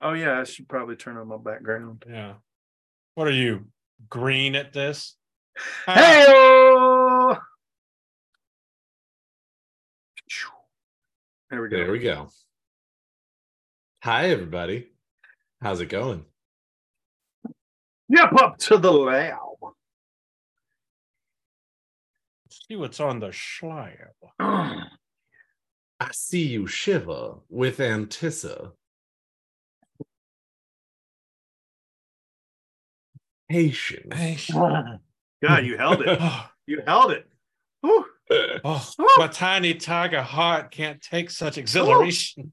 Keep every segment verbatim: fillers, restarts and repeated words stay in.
Oh, yeah, I should probably turn on my background. Yeah. What are you, green at this? Hey! There we go. There we go. Hi, everybody. How's it going? Yep, up to the lab. See what's on the slab. I see you shiver with Antissa. Patience. Patience. God, you held it. You held it. Whew. Oh, Ooh. My tiny tiger heart can't take such exhilaration.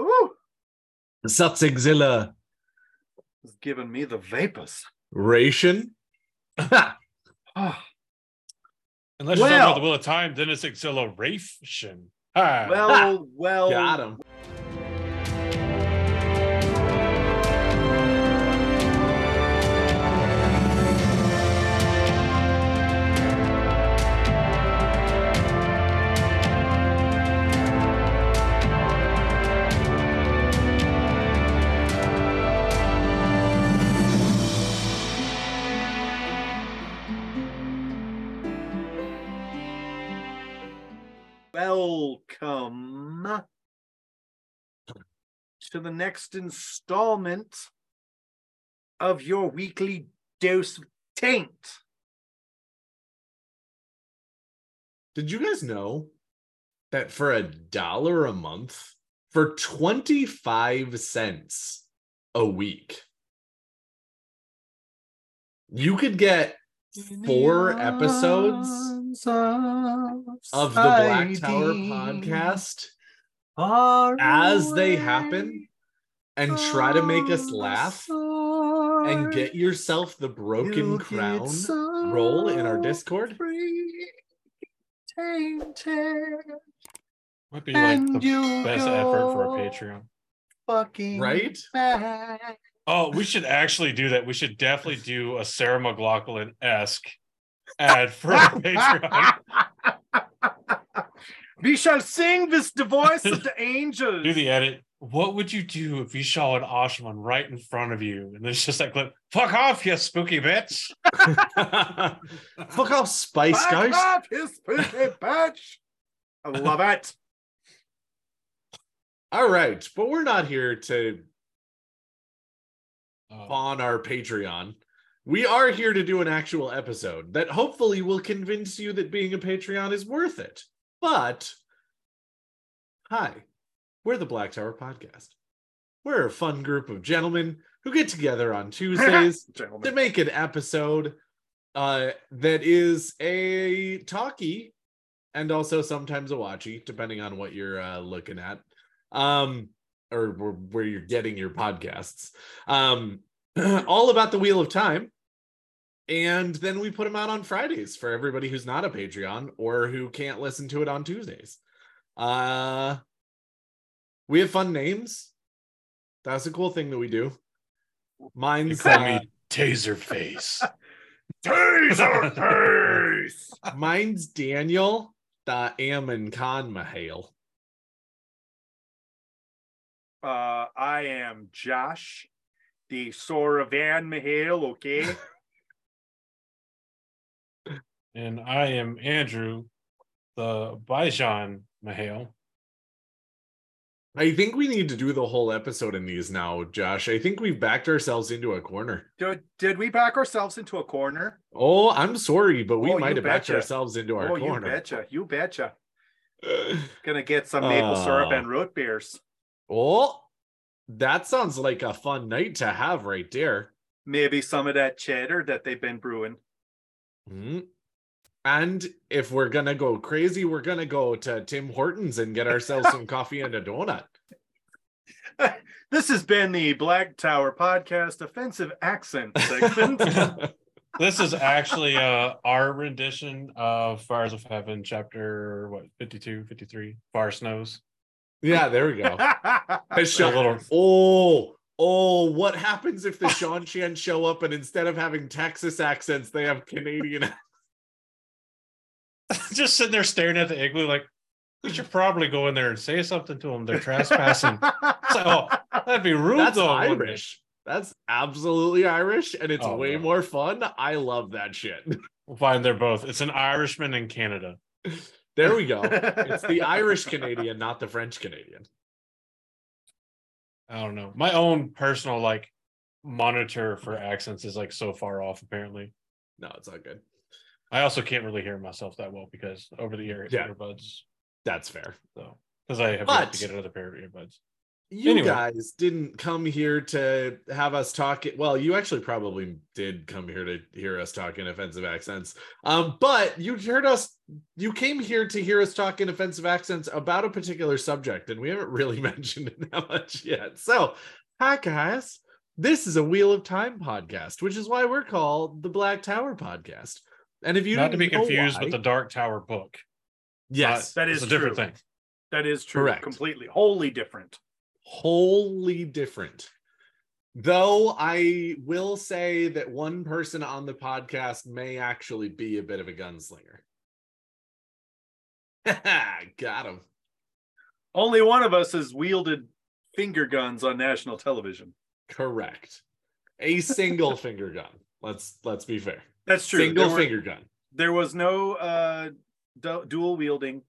Ooh. Ooh. Such exhilaration. It's giving me the vapors. Ration? Ha! Oh. Unless well, you're talking about the Wheel of Time, then it's exhilaration. Ah. Well, well. Got him. Welcome to the next installment of your weekly dose of taint. Did you guys know that for a dollar a month, for twenty-five cents a week, you could get four episodes of the Black Tower podcast as they happen and try to make us laugh and get yourself the broken crown roll in our Discord. Would be like the best effort for a Patreon. Fucking right? Back. Oh, we should actually do that. We should definitely do a Sarah McLachlan-esque ad for Patreon. We shall sing this the voice of the angels. Do the edit. What would you do if you saw an Asha'man right in front of you? And there's just that clip. Fuck off, you spooky bitch. Fuck off, Spice Fuck Ghost. Fuck off, you spooky bitch. I love it. All right, but we're not here to oh. fawn our Patreon. We are here to do an actual episode that hopefully will convince you that being a Patreon is worth it. But, hi, we're the Black Tower Podcast. We're a fun group of gentlemen who get together on Tuesdays to make an episode uh, that is a talkie and also sometimes a watchie, depending on what you're uh, looking at. Um, or where you're getting your podcasts, um, all about the Wheel of Time. And then we put them out on Fridays for everybody who's not a Patreon or who can't listen to it on Tuesdays. Uh, we have fun names. That's a cool thing that we do. Mine's call uh, me Taserface. Taserface. Mine's Daniel, the Ammon Khan Mahale. Uh, I am Josh, the Soren M'Hael, okay? And I am Andrew, the Baijan M'Hael. I think we need to do the whole episode in these now, Josh. I think we've backed ourselves into a corner. Did, did we back ourselves into a corner? Oh, I'm sorry, but we oh, might have backed ourselves into our oh, corner. Oh, you betcha. You betcha. Gonna get some maple uh, syrup and root beers. Oh, that sounds like a fun night to have right there. Maybe some of that cheddar that they've been brewing. Mm-hmm. And if we're going to go crazy, we're going to go to Tim Hortons and get ourselves some coffee and a donut. This has been the Black Tower Podcast offensive accent segment. This is actually uh, our rendition of Fires of Heaven, chapter, what, fifty-two, fifty-three, Far Snows. Yeah, there we go. Sean, little... Oh, oh, what happens if the Sean Chan show up and instead of having Texas accents, they have Canadian accents? Just sitting there staring at the igloo like, we should probably go in there and say something to them. They're trespassing. So, oh, That'd be rude. That's though, Irish. That's absolutely Irish, and it's oh, way no. more fun. I love that shit. We'll find they're both. It's an Irishman in Canada. There we go. It's the Irish Canadian, not the French Canadian. I don't know. My own personal like monitor for accents is like so far off. Apparently, no, it's not good. I also can't really hear myself that well because over the ear yeah. earbuds. That's fair, though, so, because I have but... to get another pair of earbuds. You anyway. guys didn't come here to have us talk. Well, you actually probably did come here to hear us talk in offensive accents. Um, but you heard us, you came here to hear us talk in offensive accents about a particular subject, and we haven't really mentioned it that much yet. So, hi guys, this is a Wheel of Time podcast, which is why we're called the Black Tower Podcast. And if you not to be confused why, with the Dark Tower book, yes, uh, that is a true. different thing. That is true, correct? Completely, wholly different. Wholly different. Though I will say that one person on the podcast may actually be a bit of a gunslinger. Got him. Only one of us has wielded finger guns on national television. Correct. A single finger gun. Let's let's be fair. That's true. Single there finger were, gun. There was no uh, du- dual wielding.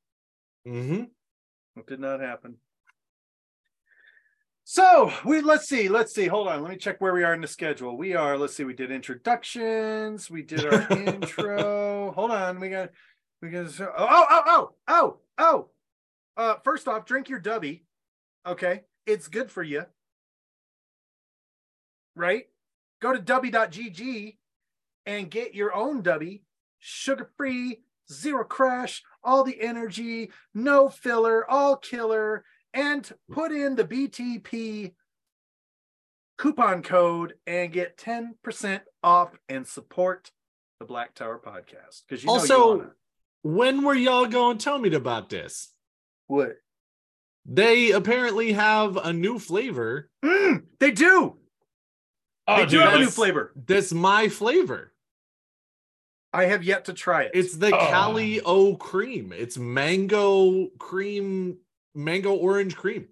Mm-hmm. It did not happen. So we let's see, let's see. Hold on, let me check where we are in the schedule. We are, let's see, we did introductions, we did our intro. Hold on, we got, we got. Oh, oh, oh, oh, oh. Uh, first off, drink your Dubby. Okay, it's good for you. Right? Go to dubby dot g g and get your own Dubby, sugar free, zero crash, all the energy, no filler, all killer. And put in the B T P coupon code and get ten percent off and support the Black Tower Podcast. Because you know also, you wanna... when were y'all going to tell me about this? What? They apparently have a new flavor. Mm, they do. Oh, they do have a new flavor. That's my flavor. I have yet to try it. It's the oh. Cali O cream. It's mango cream. Mango orange cream.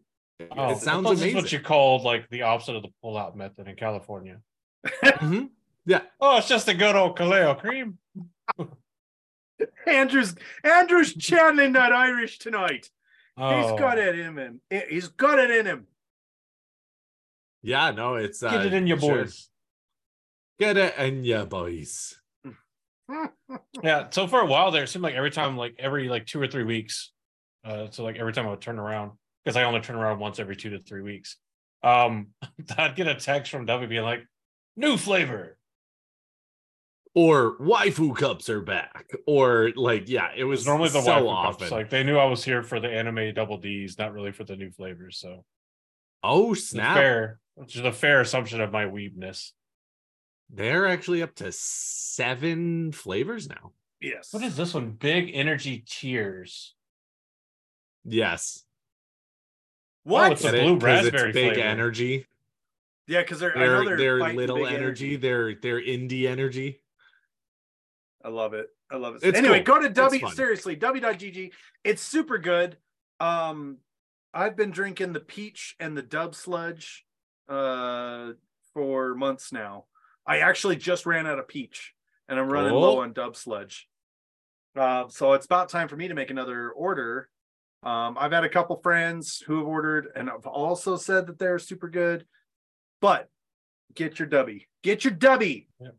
Oh, it sounds amazing. That's what you called like the opposite of the pull-out method in California. Mm-hmm. Yeah. Oh, it's just a good old Kaleo cream. Andrew's Andrew's channeling that Irish tonight. Oh. He's got it in him. He's got it in him. Yeah, no, it's get uh, it in your sure. boys. Get it in your boys. Yeah. So for a while there, it seemed like every time, like every like two or three weeks. Uh, so like every time I would turn around, because I only turn around once every two to three weeks, um, I'd get a text from Dubby being like, new flavor. Or waifu cups are back. Or like, yeah, it was normally the so waifu often. Cups. Like they knew I was here for the anime double Ds, not really for the new flavors. So, oh, snap. Fair, which is a fair assumption of my weebness. They're actually up to seven flavors now. Yes. What is this one? Big Energy Cheers. Yes. What? Oh, it's a blue raspberry it's big flavor. Energy. Yeah, because they're they're, they're, they're little energy. energy. They're they're indie energy. I love it. I love it. It's anyway, cool. Go to W. Seriously, W dot G G. It's super good. Um, I've been drinking the peach and the dub sludge, uh, for months now. I actually just ran out of peach, and I'm running oh. low on dub sludge. Uh, so it's about time for me to make another order. Um, I've had a couple friends who have ordered and have also said that they're super good, but get your Dubby. Get your Dubby. Yeah.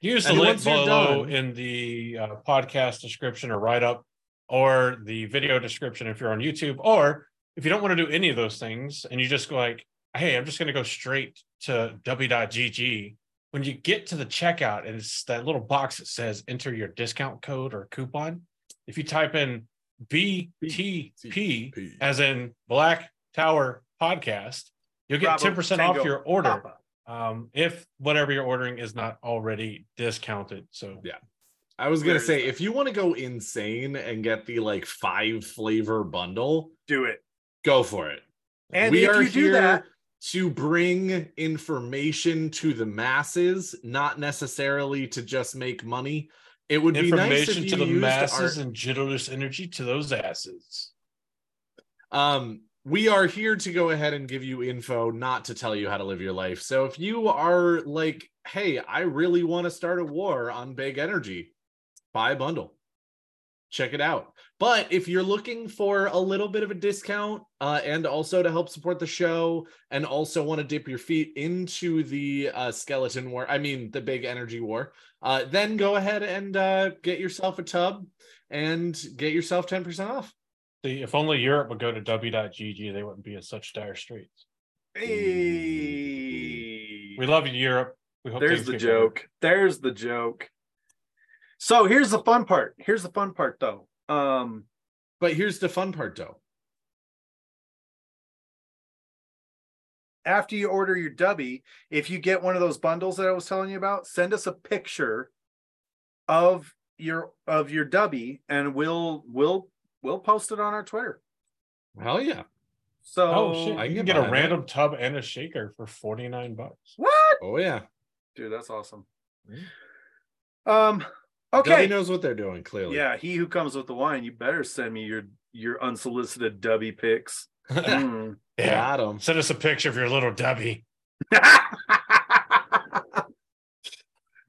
Use the and link below in the uh, podcast description or write-up or the video description if you're on YouTube. Or if you don't want to do any of those things and you just go like, hey, I'm just going to go straight to W dot G G. When you get to the checkout and it's that little box that says enter your discount code or coupon, if you type in B T P as in Black Tower Podcast, you'll get ten percent off your order um if whatever you're ordering is not already discounted. So yeah, I was gonna say, if you want to go insane and get the like five flavor bundle, do it, go for it. And we are here to bring information to the masses, not necessarily to just make money. It would be nice if you to the masses our... and jitters energy to those asses. Um, We are here to go ahead and give you info, not to tell you how to live your life. So if you are like, hey, I really want to start a war on big energy, buy a bundle. Check it out. But if you're looking for a little bit of a discount uh, and also to help support the show and also want to dip your feet into the uh, skeleton war, I mean, the big energy war, uh, then go ahead and uh, get yourself a tub and get yourself ten percent off. See, if only Europe would go to W dot G G, they wouldn't be in such dire straits. Hey. We love you, Europe. We hope There's the joke. Out. There's the joke. So here's the fun part. Here's the fun part, though. Um, but here's the fun part, though. After you order your Dubby, if you get one of those bundles that I was telling you about, send us a picture of your of your Dubby, and we'll we'll we'll post it on our Twitter. Hell yeah! So oh, shit. I can, you can get a random it. tub and a shaker for forty-nine bucks. What? Oh yeah, dude, that's awesome. Mm-hmm. Um, okay. Dubby knows what they're doing, clearly. Yeah, he who comes with the wine, you better send me your your unsolicited Dubby pics. Mm. Yeah, got him. Send us a picture of your little Dubby.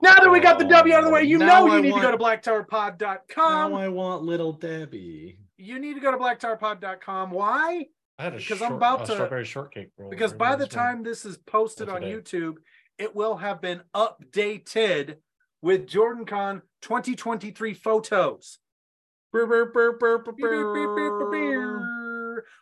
Now that we got the Dubby out of the way, you now know you I need want... to go to black tower pod dot com. Now I want little Dubby. You need to go to black tower pod dot com. Why? I had a because short, I'm about to strawberry shortcake roll. Because by the time this is posted on today. YouTube, it will have been updated with JordanCon twenty twenty-three photos.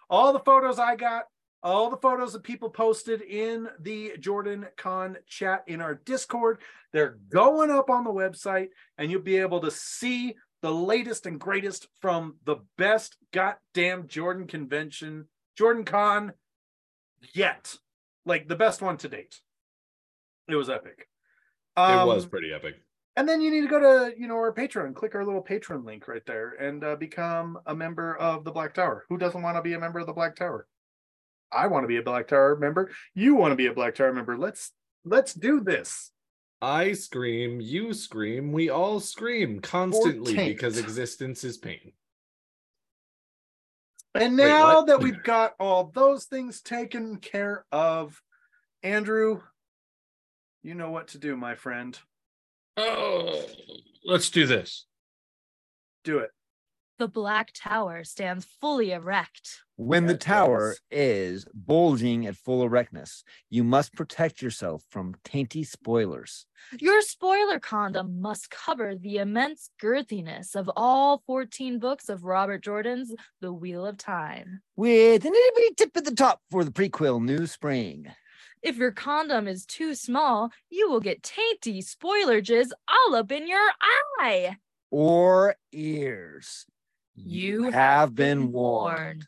All the photos I got, all the photos that people posted in the JordanCon chat in our Discord, they're going up on the website, and you'll be able to see the latest and greatest from the best goddamn Jordan convention, JordanCon yet. Like the best one to date. It was epic. Um, it was pretty epic. And then you need to go to, you know, our Patreon. Click our little Patreon link right there and uh, become a member of the Black Tower. Who doesn't want to be a member of the Black Tower? I want to be a Black Tower member. You want to be a Black Tower member. Let's let's do this. I scream, you scream, we all scream constantly because existence is pain. And now Wait, that we've got all those things taken care of, Andrew, you know what to do, my friend. Oh, let's do this. Do it. The Black Tower stands fully erect. When the tower is bulging at full erectness, you must protect yourself from tainty spoilers. Your spoiler condom must cover the immense girthiness of all fourteen books of Robert Jordan's The Wheel of Time, with an itty-bitty tip at the top for the prequel New Spring. If your condom is too small, you will get tainty spoiler jizz all up in your eye. Or ears. You, you have been warned. warned.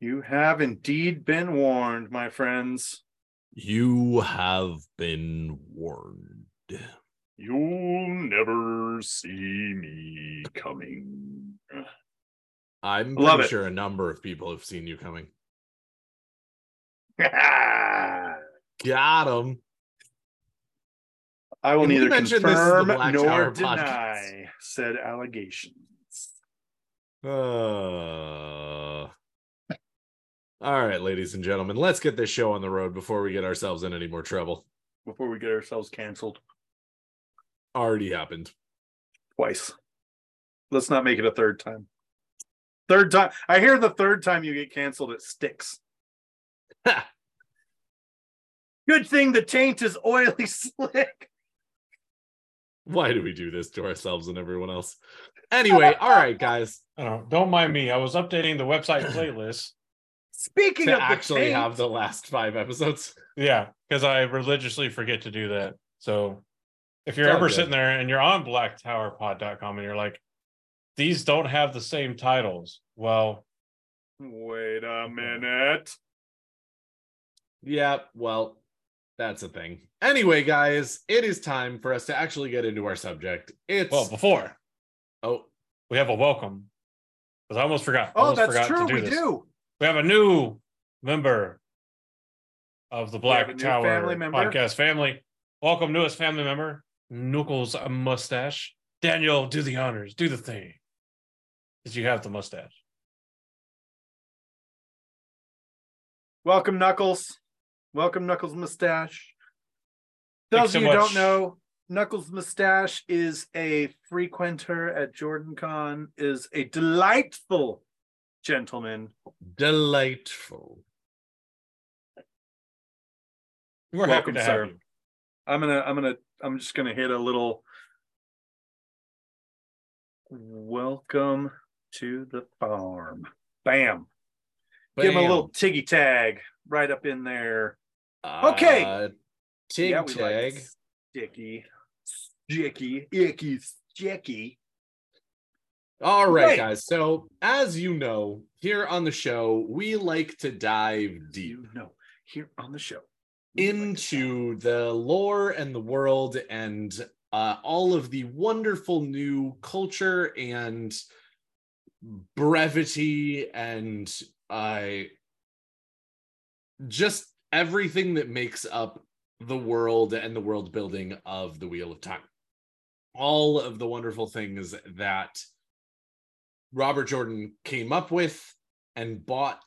You have indeed been warned, my friends. You have been warned. You'll never see me coming. I'm pretty sure a number of people have seen you coming. Got him. I will Can neither confirm nor deny podcast. said allegations. Uh, all right, ladies and gentlemen, let's get this show on the road before we get ourselves in any more trouble. Before we get ourselves canceled. Already happened. Twice. Let's not make it a third time. Third time. I hear the third time you get canceled, it sticks. Good thing the taint is oily slick. Why do we do this to ourselves and everyone else? Anyway, all right, guys. Oh, don't mind me. I was updating the website playlist. Speaking to of actually taint, have the last five episodes. Yeah, because I religiously forget to do that. So if you're ever good. sitting there and you're on black tower pod dot com and you're like, these don't have the same titles. Well, wait a minute. Yeah, well, that's a thing. Anyway, guys, it is time for us to actually get into our subject. It's well before. Oh, we have a welcome. Because I almost forgot. Oh, almost that's forgot true. To do we this. do. We have a new member of the Black Tower family podcast family. Welcome, newest family member, Knuckles Mustache. Daniel, do the honors, do the thing. Because you have the mustache. Welcome, Knuckles. Welcome, Knuckles Mustache. Those of you who don't know, Knuckles Mustache is a frequenter at JordanCon, is a delightful gentleman. Delightful. We're welcome, happy to sir. Have you. I'm gonna, I'm gonna, I'm just gonna hit a little welcome to the farm. Bam. Bam. Give him a little tiggy tag right up in there. Okay. Uh, tig yeah, tag. Like sticky. Sticky. Icky. Sticky. All right, right, guys. So, as you know, here on the show, we like to dive deep. You know, here on the show. into the lore and the world and uh, all of the wonderful new culture and brevity and uh, just everything that makes up the world and the world building of the Wheel of Time. All of the wonderful things that Robert Jordan came up with and bought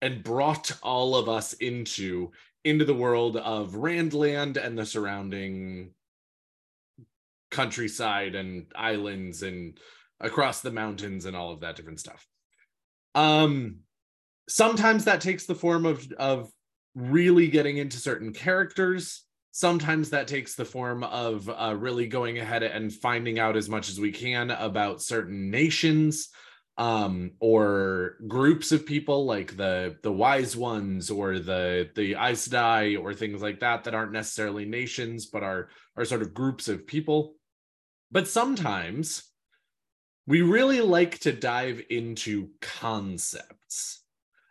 and brought all of us into into the world of Randland and the surrounding countryside and islands and across the mountains and all of that different stuff. Um, sometimes that takes the form of, of really getting into certain characters. Sometimes that takes the form of uh, really going ahead and finding out as much as we can about certain nations. Um, or groups of people like the the wise ones or the the Aes Sedai or things like that that aren't necessarily nations but are are sort of groups of people. But sometimes we really like to dive into concepts.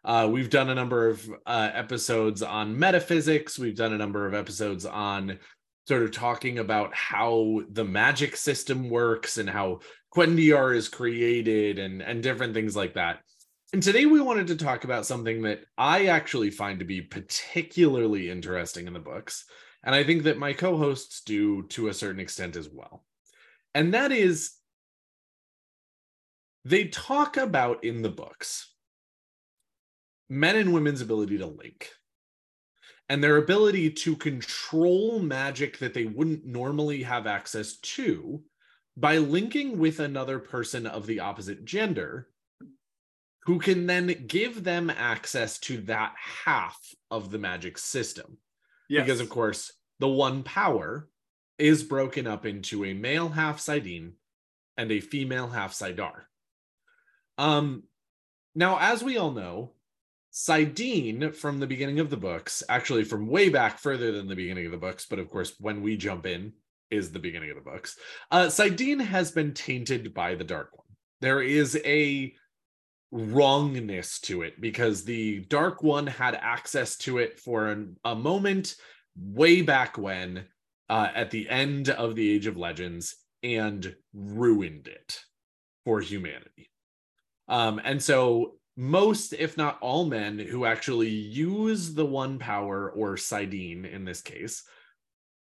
Uh, we've done a number of uh, episodes on metaphysics. We've done a number of episodes on sort of talking about how the magic system works and how Quendiar is created and, and different things like that. And today we wanted to talk about something that I actually find to be particularly interesting in the books. And I think that my co-hosts do to a certain extent as well. And that is, they talk about in the books, men and women's ability to link and their ability to control magic that they wouldn't normally have access to by linking with another person of the opposite gender, who can then give them access to that half of the magic system. Yes. Because, of course, the one power is broken up into a male half Saidin and a female half Saidar. Um, now, as we all know, Saidin, from the beginning of the books, actually from way back further than the beginning of the books, but, of course, when we jump in, is the beginning of the books. Uh, Saidin has been tainted by the Dark One. There is a wrongness to it because the Dark One had access to it for an, a moment way back when, uh, at the end of the Age of Legends, and ruined it for humanity. Um, and so most, if not all men who actually use the One Power, or Saidin in this case,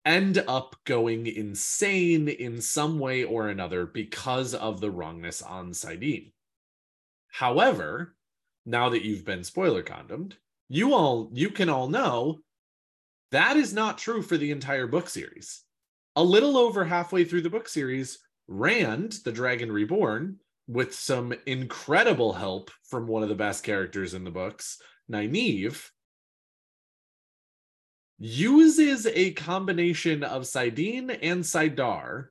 end up going insane in some way or another because of the wrongness on Saidin. However, now that you've been spoiler condemned, you all you can all know that is not true for the entire book series. A little over halfway through the book series, Rand, the Dragon Reborn, with some incredible help from one of the best characters in the books, Nynaeve, uses a combination of Saidin and Saidar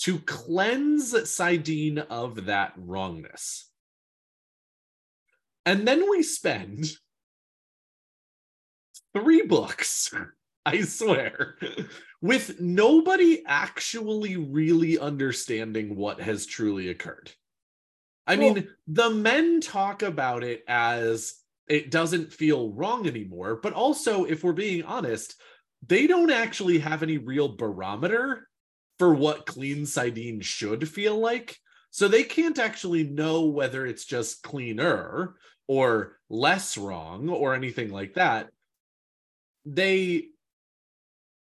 to cleanse Saidin of that wrongness. And then we spend three books, I swear, with nobody actually really understanding what has truly occurred. I well, mean, the men talk about it as it doesn't feel wrong anymore. But also, if we're being honest, they don't actually have any real barometer for what clean Saidin should feel like. So they can't actually know whether it's just cleaner or less wrong or anything like that. They,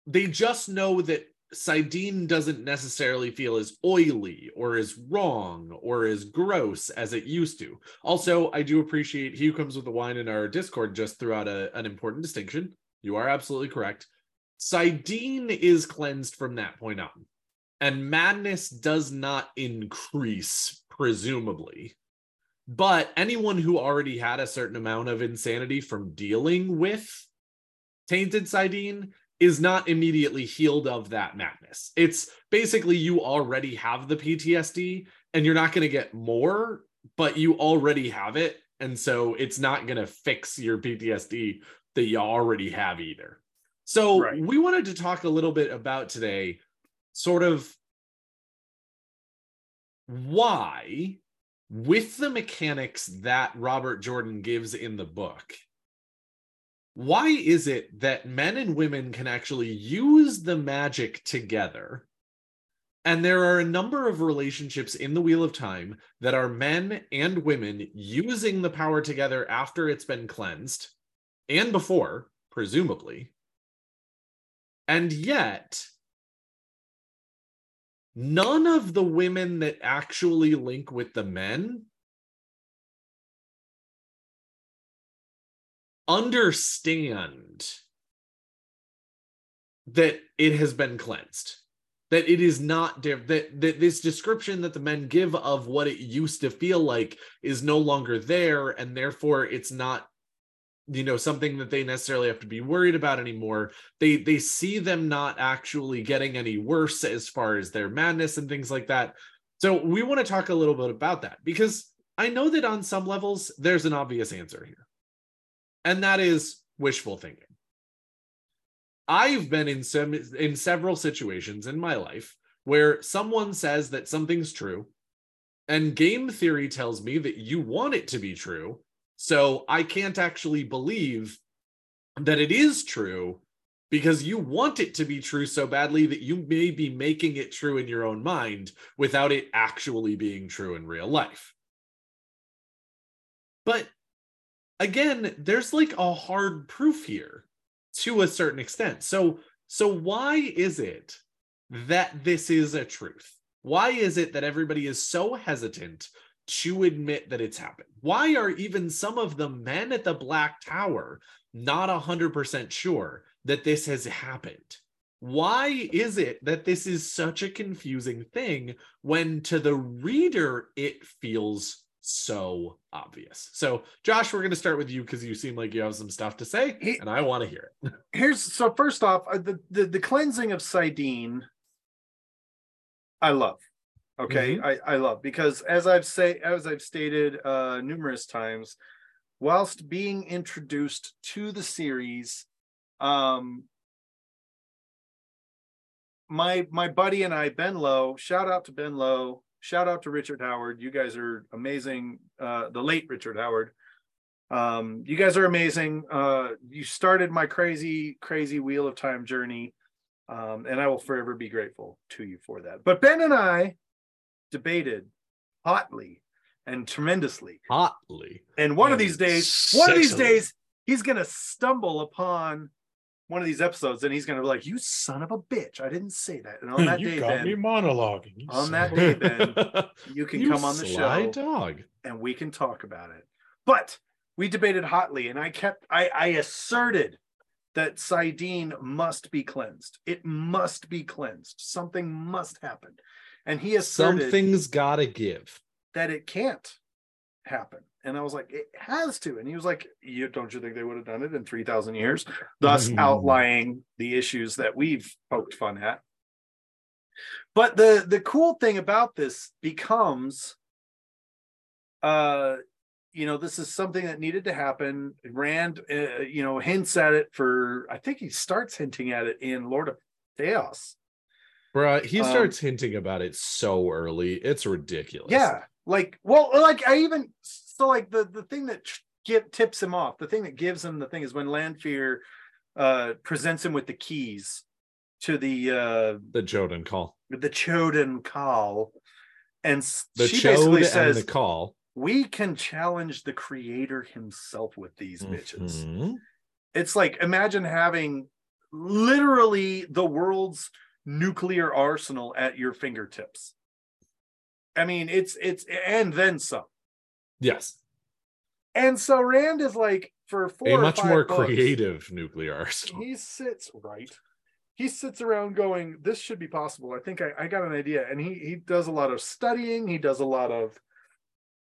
they just know that Saidin doesn't necessarily feel as oily or as wrong or as gross as it used to. Also, I do appreciate Hugh Comes With The Wine in our Discord just threw out a, an important distinction. You are absolutely correct. Saidin is cleansed from that point on, and madness does not increase, presumably. But anyone who already had a certain amount of insanity from dealing with tainted Saidin is not immediately healed of that madness. It's basically you already have the P T S D and you're not going to get more, but you already have it. And so it's not going to fix your P T S D that you already have either. So right. We wanted to talk a little bit about today, sort of why, with the mechanics that Robert Jordan gives in the book, why is it that men and women can actually use the magic together? And there are a number of relationships in the Wheel of Time that are men and women using the power together after it's been cleansed and before, presumably. And yet, none of the women that actually link with the men understand that it has been cleansed, that it is not diff- that, that this description that the men give of what it used to feel like is no longer there, and therefore it's not, you know, something that they necessarily have to be worried about anymore. They they see them not actually getting any worse as far as their madness and things like that. So we want to talk a little bit about that, because I know that on some levels there's an obvious answer here. And that is wishful thinking. I've been in some in several situations in my life where someone says that something's true, and game theory tells me that you want it to be true, so I can't actually believe that it is true because you want it to be true so badly that you may be making it true in your own mind without it actually being true in real life. But again, there's like a hard proof here to a certain extent. So, so why is it that this is a truth? Why is it that everybody is so hesitant to admit that it's happened? Why are even some of the men at the Black Tower not one hundred percent sure that this has happened? Why is it that this is such a confusing thing when to the reader it feels so obvious? So Josh, we're going to start with you because you seem like you have some stuff to say, he, and I want to hear it. Here's so first off, the the, the cleansing of Saidin, I love. Okay, mm-hmm. I I love, because as I've say as I've stated uh, numerous times, whilst being introduced to the series, um, my my buddy and I, Ben Lowe, shout out to Ben Lowe. Shout out to Richard Howard. You guys are amazing. Uh, the late Richard Howard. Um, you guys are amazing. Uh, you started my crazy, crazy Wheel of Time journey. Um, and I will forever be grateful to you for that. But Ben and I debated hotly and tremendously. Hotly. And one and of these days, sexily. one of these days, he's going to stumble upon one of these episodes, and he's going to be like, "You son of a bitch! I didn't say that." And on that you day, got Ben, me monologuing. You on that day, Ben, you can you come on the show, dog, and we can talk about it. But we debated hotly, and I kept, I, I asserted that Saidin must be cleansed. It must be cleansed. Something must happen, and he asserted something's got to give, that it can't happen. And I was like, it has to. And he was like, "You don't you think they would have done it in three thousand years?" Thus mm-hmm. outlining the issues that we've poked fun at. But the, the cool thing about this becomes, uh, you know, this is something that needed to happen. Rand, uh, you know, hints at it for, I think he starts hinting at it in Lord of Chaos. Bruh, he starts um, hinting about it so early. It's ridiculous. Yeah. Like, well, like I even... So like the, the thing that give, tips him off, the thing that gives him the thing is when Lanfear uh, presents him with the keys to the... Uh, the Choedan Kal. The Choedan Kal. And the she Chode basically says, the call. "We can challenge the creator himself with these bitches." Mm-hmm. It's like, imagine having literally the world's nuclear arsenal at your fingertips. I mean, it's it's and then some. Yes. And so Rand is like, for four a much more books, creative nuclear arsenal. He sits right. He sits around going, this should be possible. I think I, I got an idea. And he he does a lot of studying. He does a lot of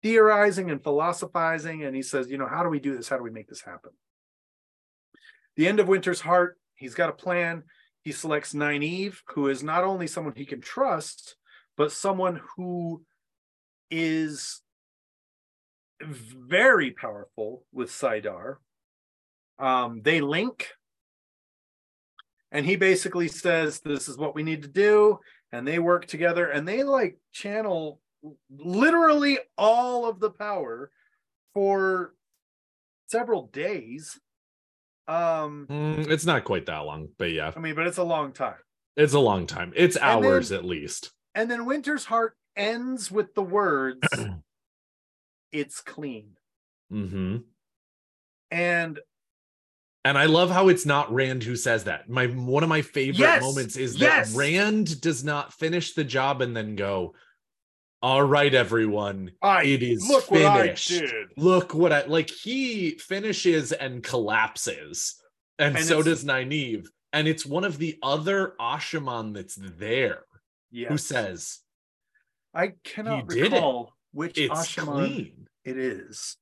theorizing and philosophizing. And he says, you know, how do we do this? How do we make this happen? The end of Winter's Heart, he's got a plan. He selects Nynaeve, who is not only someone he can trust, but someone who is very powerful with Saidar. Um, they link. And he basically says, this is what we need to do. And they work together. And they, like, channel literally all of the power for several days. Um, mm, it's not quite that long, but yeah. I mean, but it's a long time. It's a long time. It's hours then, at least. And then Winter's Heart ends with the words, it's clean. Mm-hmm. And... And I love how it's not Rand who says that. My one of my favorite yes, moments is yes. that Rand does not finish the job and then go, all right, everyone, I, it is look finished. What I did. Look what I like. He finishes and collapses. And, and so does Nynaeve. And it's one of the other Asha'man that's there yes. who says, I cannot recall it. Which Asha'man it is.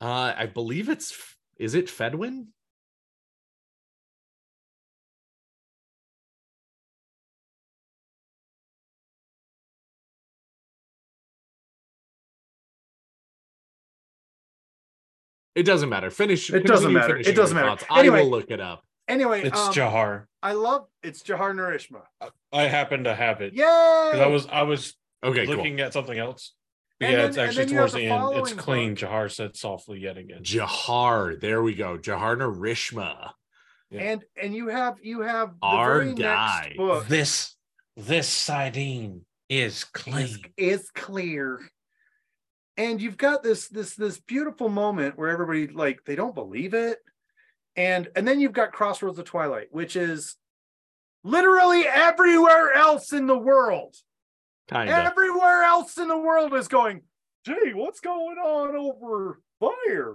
Uh, I believe it's, is it Fedwin? It doesn't matter. Finish. It doesn't matter. It doesn't matter. Anyway, I will look it up. Anyway, it's um, Jahar. I love it's Jahar Narishma. I happen to have it. Yay! Because I was I was okay looking cool. at something else. And yeah, then, it's actually towards the, the end. It's clean. Book. Jahar said softly yet again. Jahar, there we go. Jahar Narishma. Yeah. And and you have you have the our very guy. Next book. This this Saidin is clean. Is clear. And you've got this this this beautiful moment where everybody, like, they don't believe it. And and then you've got Crossroads of Twilight, which is literally everywhere else in the world. Kinda. Everywhere else in the world is going, gee, what's going on over there?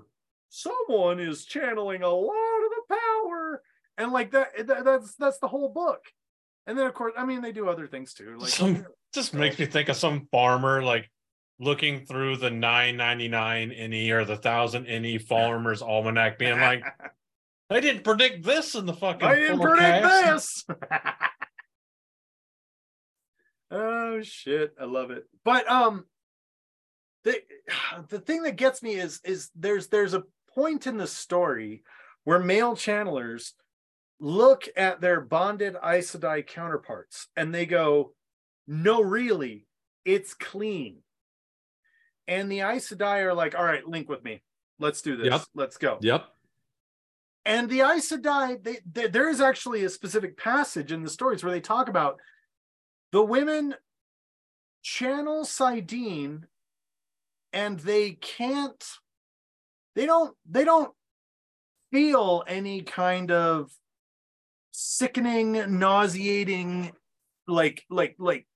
Someone is channeling a lot of the power. And like that, that that's that's the whole book. And then, of course, I mean, they do other things too. Like some, just makes me think of some farmer, like, looking through the nine ninety-nine N E or the one thousand N E Farmer's Almanac, being like, I didn't predict this in the fucking I didn't forecast. Predict this! Oh, shit. I love it. But um, the, the thing that gets me is is there's there's a point in the story where male channelers look at their bonded Aes Sedai counterparts and they go, no, really, it's clean. And the Aes Sedai are like, all right, link with me. Let's do this. Yep. Let's go. Yep. And the Aes Sedai, they, they, there is actually a specific passage in the stories where they talk about the women channel Saidin and they can't, they don't, they don't feel any kind of sickening, nauseating, like, like, like,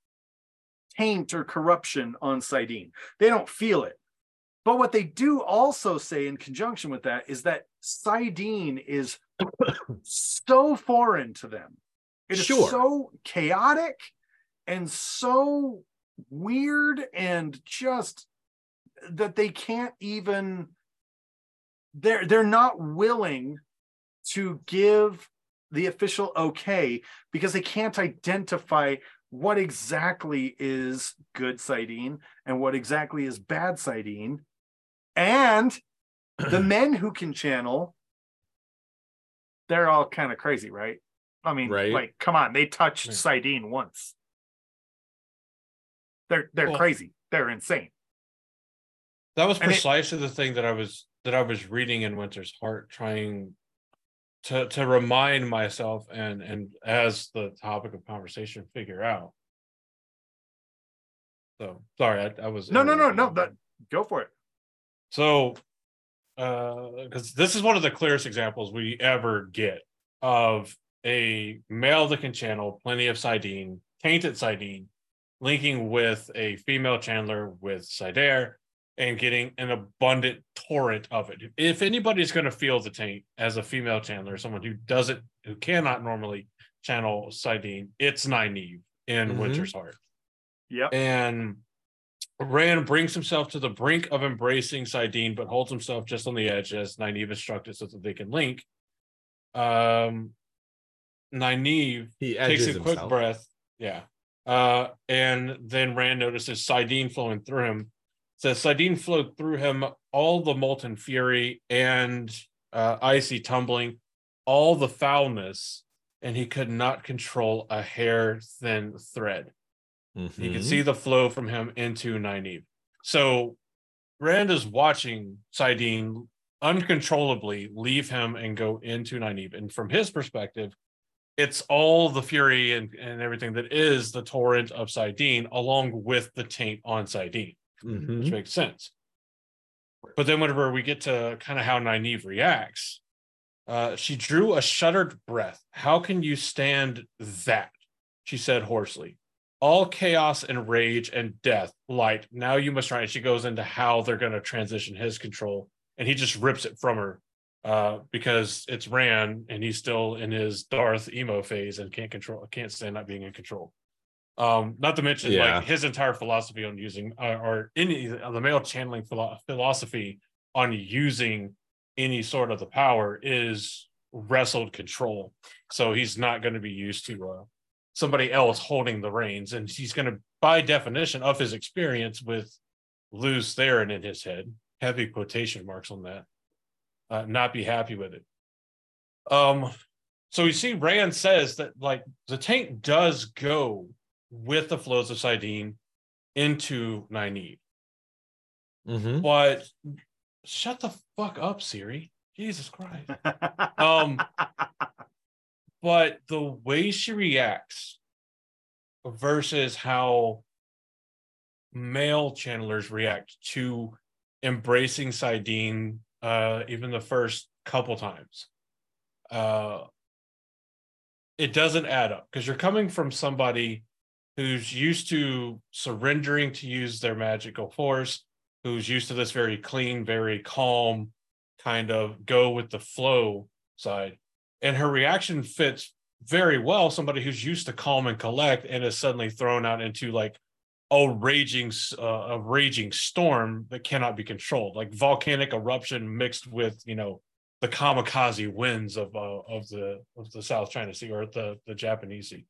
taint or corruption on Saidin. They don't feel it. But what they do also say in conjunction with that is that Saidin is so foreign to them. It is sure. so chaotic and so weird and just that they can't even, they're, they're not willing to give the official okay because they can't identify what exactly is good Saidin and what exactly is bad Saidin. And the men who can channel, they're all kind of crazy, right? I mean, right. like, come on, they touched Saidin once. They're they're well, crazy. They're insane. That was precisely it, the thing that I was that I was reading in Winter's Heart, trying to to remind myself and and as the topic of conversation figure out. So sorry, I, I was no no no no that, go for it. So uh because this is one of the clearest examples we ever get of a male that can channel plenty of Saidin, tainted Saidin, linking with a female chandler with Saidar, and getting an abundant torrent of it. If anybody's going to feel the taint as a female chandler, someone who doesn't, who cannot normally channel Saidin, it's Nynaeve in mm-hmm. Winter's Heart. Yep. And Rand brings himself to the brink of embracing Saidin, but holds himself just on the edge as Nynaeve instructed so that they can link. Um, Nynaeve he takes a quick himself. breath. Yeah. Uh, and then Rand notices Saidin flowing through him. Says Saidin flowed through him, all the molten fury and uh, icy tumbling, all the foulness, and he could not control a hair-thin thread. Mm-hmm. You can see the flow from him into Nynaeve. So Rand is watching Saidin uncontrollably leave him and go into Nynaeve. And from his perspective, it's all the fury and, and everything that is the torrent of Saidin, along with the taint on Saidin. Mm-hmm. Which makes sense. But then whenever we get to kind of how Nynaeve reacts, uh, she drew a shuddered breath. How can you stand that? She said hoarsely. All chaos and rage and death, light. Now you must try. And she goes into how they're going to transition his control. And he just rips it from her uh, because it's Rand and he's still in his Darth emo phase and can't control, can't stand not being in control. Um, not to mention, yeah. like his entire philosophy on using uh, or any uh, the male channeling philo- philosophy on using any sort of the power is wrestled control. So he's not going to be used to uh, somebody else holding the reins, and he's going to, by definition of his experience with Lews Therin in his head, heavy quotation marks on that, uh, not be happy with it. Um, so you see, Rand says that like the taint does go with the flows of Saidin into Nynaeve. Mm-hmm. But shut the fuck up, Siri. Jesus Christ. um, but the way she reacts versus how male channelers react to embracing Saidin, uh, even the first couple times, uh, it doesn't add up because you're coming from somebody who's used to surrendering to use their magical force, who's used to this very clean, very calm kind of go with the flow side. And her reaction fits very well somebody who's used to calm and collect and is suddenly thrown out into like a raging, uh, a raging storm that cannot be controlled, like volcanic eruption mixed with, you know, the kamikaze winds of uh, of the of the South China Sea or the, the Japanese Sea.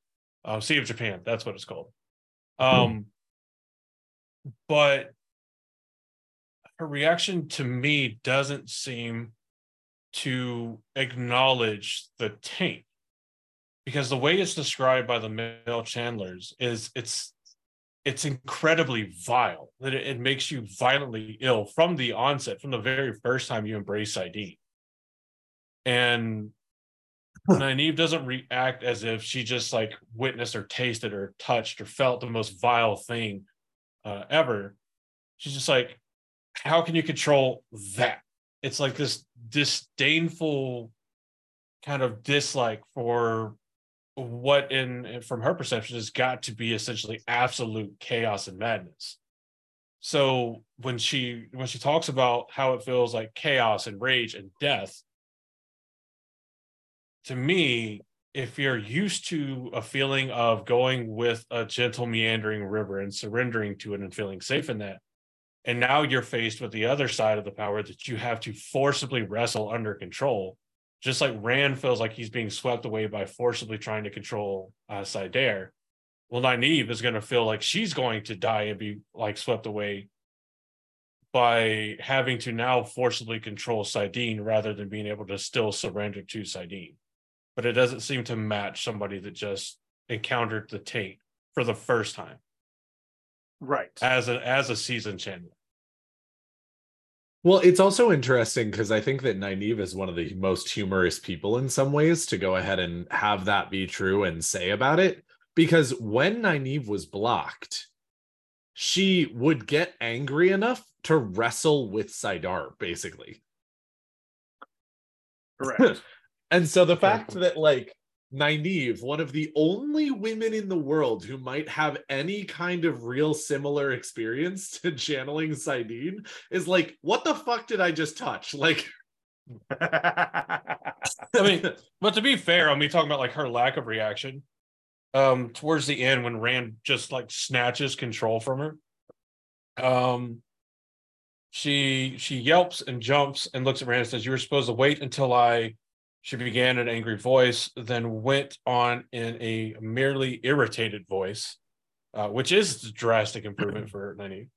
Uh, Sea of Japan, that's what it's called. Um, mm. But her reaction to me doesn't seem to acknowledge the taint, because the way it's described by the male chandlers is it's it's incredibly vile, that it, it makes you violently ill from the onset, from the very first time you embrace I D. And Nynaeve doesn't react as if she just like witnessed or tasted or touched or felt the most vile thing uh, ever. She's just like, how can you control that? It's like this disdainful kind of dislike for what in from her perception has got to be essentially absolute chaos and madness. So when she when she talks about how it feels like chaos and rage and death, to me, if you're used to a feeling of going with a gentle meandering river and surrendering to it and feeling safe in that, and now you're faced with the other side of the power that you have to forcibly wrestle under control, just like Rand feels like he's being swept away by forcibly trying to control uh, Saidar, well, Nynaeve is going to feel like she's going to die and be like swept away by having to now forcibly control Saidin rather than being able to still surrender to Saidin. But it doesn't seem to match somebody that just encountered the taint for the first time, right? As a as a seasoned chandler. Well, it's also interesting because I think that Nynaeve is one of the most humorous people in some ways to go ahead and have that be true and say about it. Because when Nynaeve was blocked, she would get angry enough to wrestle with Saidar, basically. Correct. And so the fact that, like, Nynaeve, one of the only women in the world who might have any kind of real similar experience to channeling Saidin, is like, what the fuck did I just touch? Like, I mean, but to be fair, I mean, talking about like her lack of reaction, um, towards the end when Rand just like snatches control from her, um, she she yelps and jumps and looks at Rand and says, "You were supposed to wait until I." She began in an angry voice, then went on in a merely irritated voice, uh, which is a drastic improvement for Nynaeve.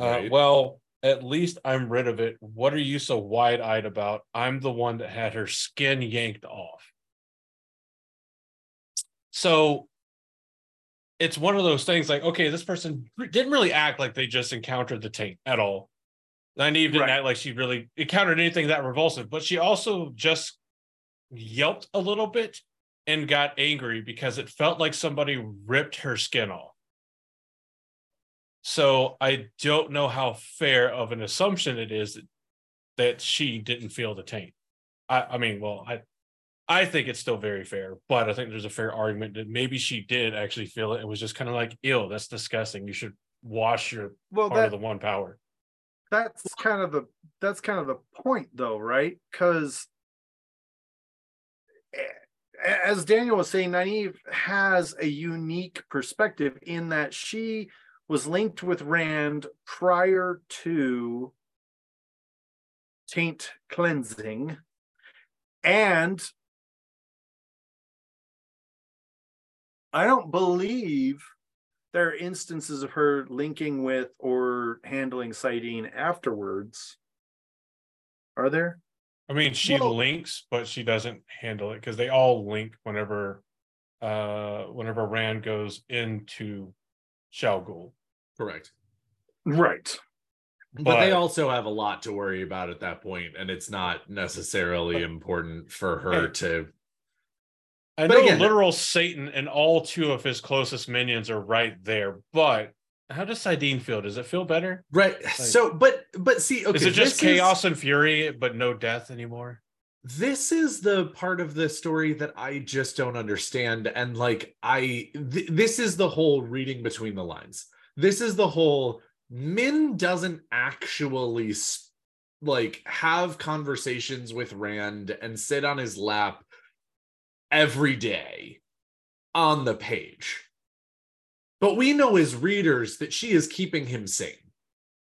Uh, right. Well, at least I'm rid of it. What are you so wide-eyed about? I'm the one that had her skin yanked off. So it's one of those things like, okay, this person didn't really act like they just encountered the taint at all. Nynaeve didn't right. act like she really encountered anything that revulsive, but she also just yelped a little bit and got angry because it felt like somebody ripped her skin off. So I don't know how fair of an assumption it is that, that she didn't feel the taint. I, I mean, well, I I think it's still very fair, but I think there's a fair argument that maybe she did actually feel it. It was just kind of like, ew, that's disgusting. You should wash your well, part that, of the one power. That's kind of the that's kind of the point though, right? Because as Daniel was saying, Nynaeve has a unique perspective in that she was linked with Rand prior to taint cleansing, and I don't believe there are instances of her linking with or handling Saidin afterwards. Are there? I mean, she well, links, but she doesn't handle it because they all link whenever, uh, whenever Rand goes into Shao Ghul. Correct. Right. But, but they also have a lot to worry about at that point, and it's not necessarily but, important for her and, to. I but know again, literal Satan and all two of his closest minions are right there, but. How does Saidin feel? Does it feel better? Right. Like, so, but, but see, okay. Is it just chaos is, and fury, but no death anymore? This is the part of the story that I just don't understand. And like, I, th- this is the whole reading between the lines. This is the whole Min doesn't actually sp- like have conversations with Rand and sit on his lap every day on the page. But we know as readers that she is keeping him sane.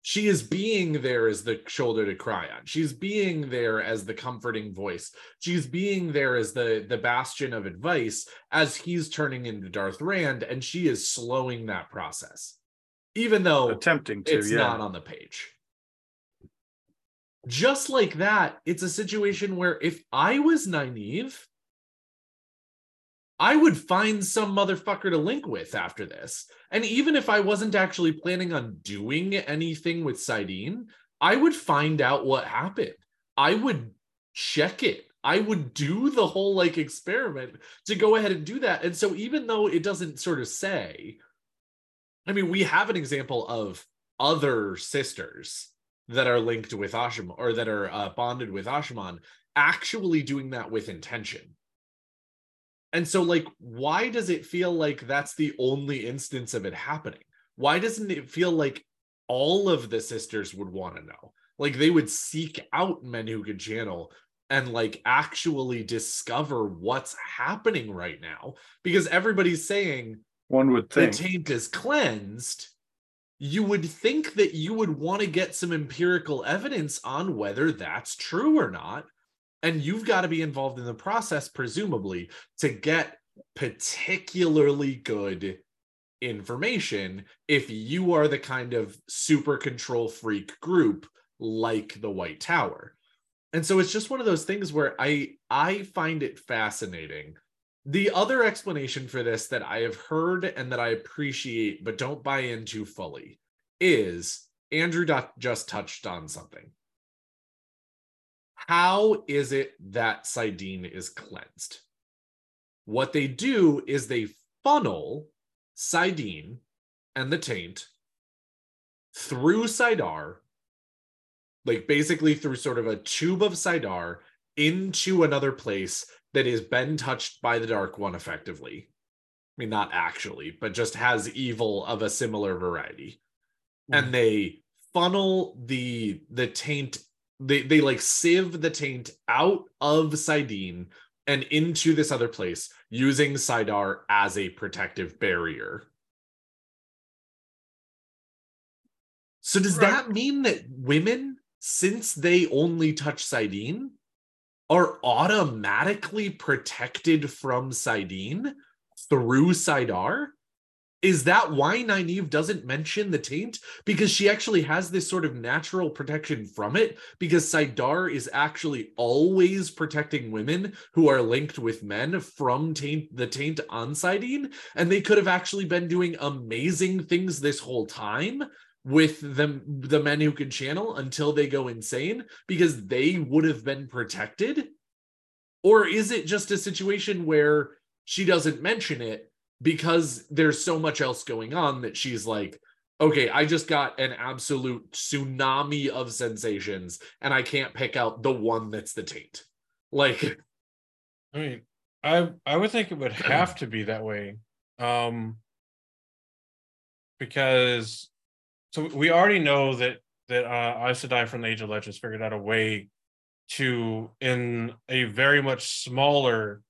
She is being there as the shoulder to cry on. She's being there as the comforting voice. She's being there as the, the bastion of advice as he's turning into Darth Rand, and she is slowing that process, even though attempting to, it's yeah. not on the page. Just like that, it's a situation where if I was Nynaeve, I would find some motherfucker to link with after this. And even if I wasn't actually planning on doing anything with Saidin, I would find out what happened. I would check it. I would do the whole like experiment to go ahead and do that. And so even though it doesn't sort of say, I mean, we have an example of other sisters that are linked with Asha'man or that are uh, bonded with Asha'man actually doing that with intention. And so, like, why does it feel like that's the only instance of it happening? Why doesn't it feel like all of the sisters would want to know? Like, they would seek out men who could channel and, like, actually discover what's happening right now. Because everybody's saying, one would think, the taint is cleansed. You would think that you would want to get some empirical evidence on whether that's true or not. And you've got to be involved in the process, presumably, to get particularly good information if you are the kind of super control freak group like the White Tower. And so it's just one of those things where I, I find it fascinating. The other explanation for this that I have heard and that I appreciate but don't buy into fully is Andrew just touched on something. How is it that Saidin is cleansed? What they do is they funnel Saidin and the taint through Saidar, like basically through sort of a tube of Saidar into another place that has been touched by the Dark One effectively. I mean, not actually, but just has evil of a similar variety. Mm. And they funnel the the taint, they, they like sieve the taint out of Saidin and into this other place using Saidar as a protective barrier. So does right. that mean that women, since they only touch Saidin, are automatically protected from Saidin through Saidar? Is that why Nynaeve doesn't mention the taint? Because she actually has this sort of natural protection from it, because Saidar is actually always protecting women who are linked with men from taint, the taint on Saidin, and they could have actually been doing amazing things this whole time with them, the men who can channel, until they go insane, because they would have been protected? Or is it just a situation where she doesn't mention it because there's so much else going on that she's like, okay, I just got an absolute tsunami of sensations and I can't pick out the one that's the taint? Like, I mean, I I would think it would have to be that way. Um, because So we already know that that uh, Aes Sedai from the Age of Legends figured out a way to, in a very much smaller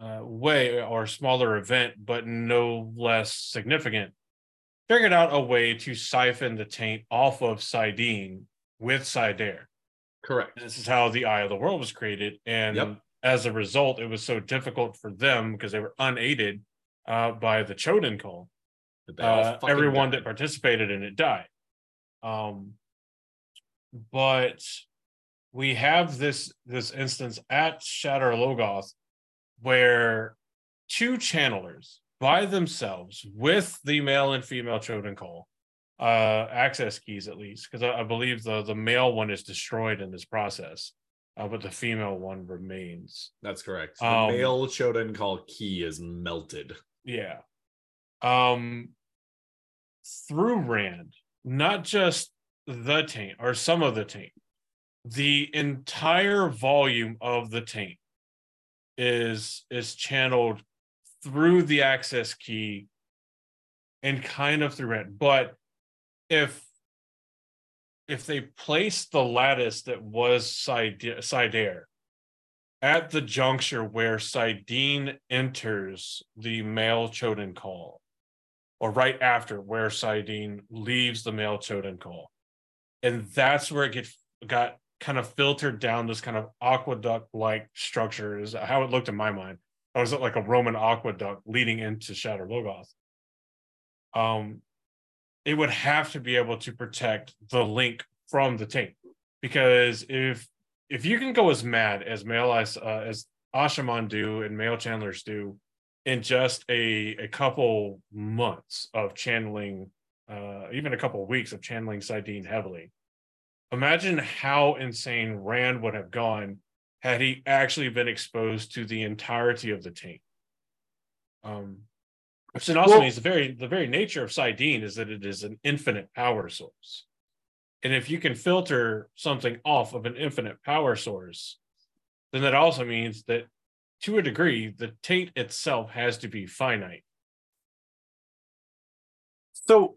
uh, way or smaller event, but no less significant, figured out a way to siphon the taint off of Saidin with Saidar. Correct. This is how the Eye of the World was created, and yep. as a result, it was so difficult for them because they were unaided uh, by the Choedan Kal. Uh, everyone died. That participated in it died. Um, but we have this this instance at Shadar Logoth where two channelers by themselves with the male and female Choedan Kal, uh, access keys at least, because I, I believe the, the male one is destroyed in this process, uh, but the female one remains. That's correct. The um, male Choedan Kal key is melted. Yeah. Um, through Rand, not just the taint or some of the taint, the entire volume of the taint is is channeled through the access key and kind of through Rand. But if if they placed the lattice that was Saidar at the juncture where Saidin enters the male Choedan Kal, or right after where Saidin leaves the male Choedan Kal, and that's where it get, got kind of filtered down this kind of aqueduct-like structure, is how it looked in my mind. It was like a Roman aqueduct leading into Shadar Logoth. Um, it would have to be able to protect the link from the taint, because if if you can go as mad as male uh, as Asha'man do and male channelers do, in just a, a couple months of channeling, uh, even a couple weeks of channeling Saidin heavily. Imagine how insane Rand would have gone had he actually been exposed to the entirety of the taint. Um, which then also well, means the very the very nature of Saidin is that it is an infinite power source. And if you can filter something off of an infinite power source, then that also means that, to a degree, the taint itself has to be finite. So,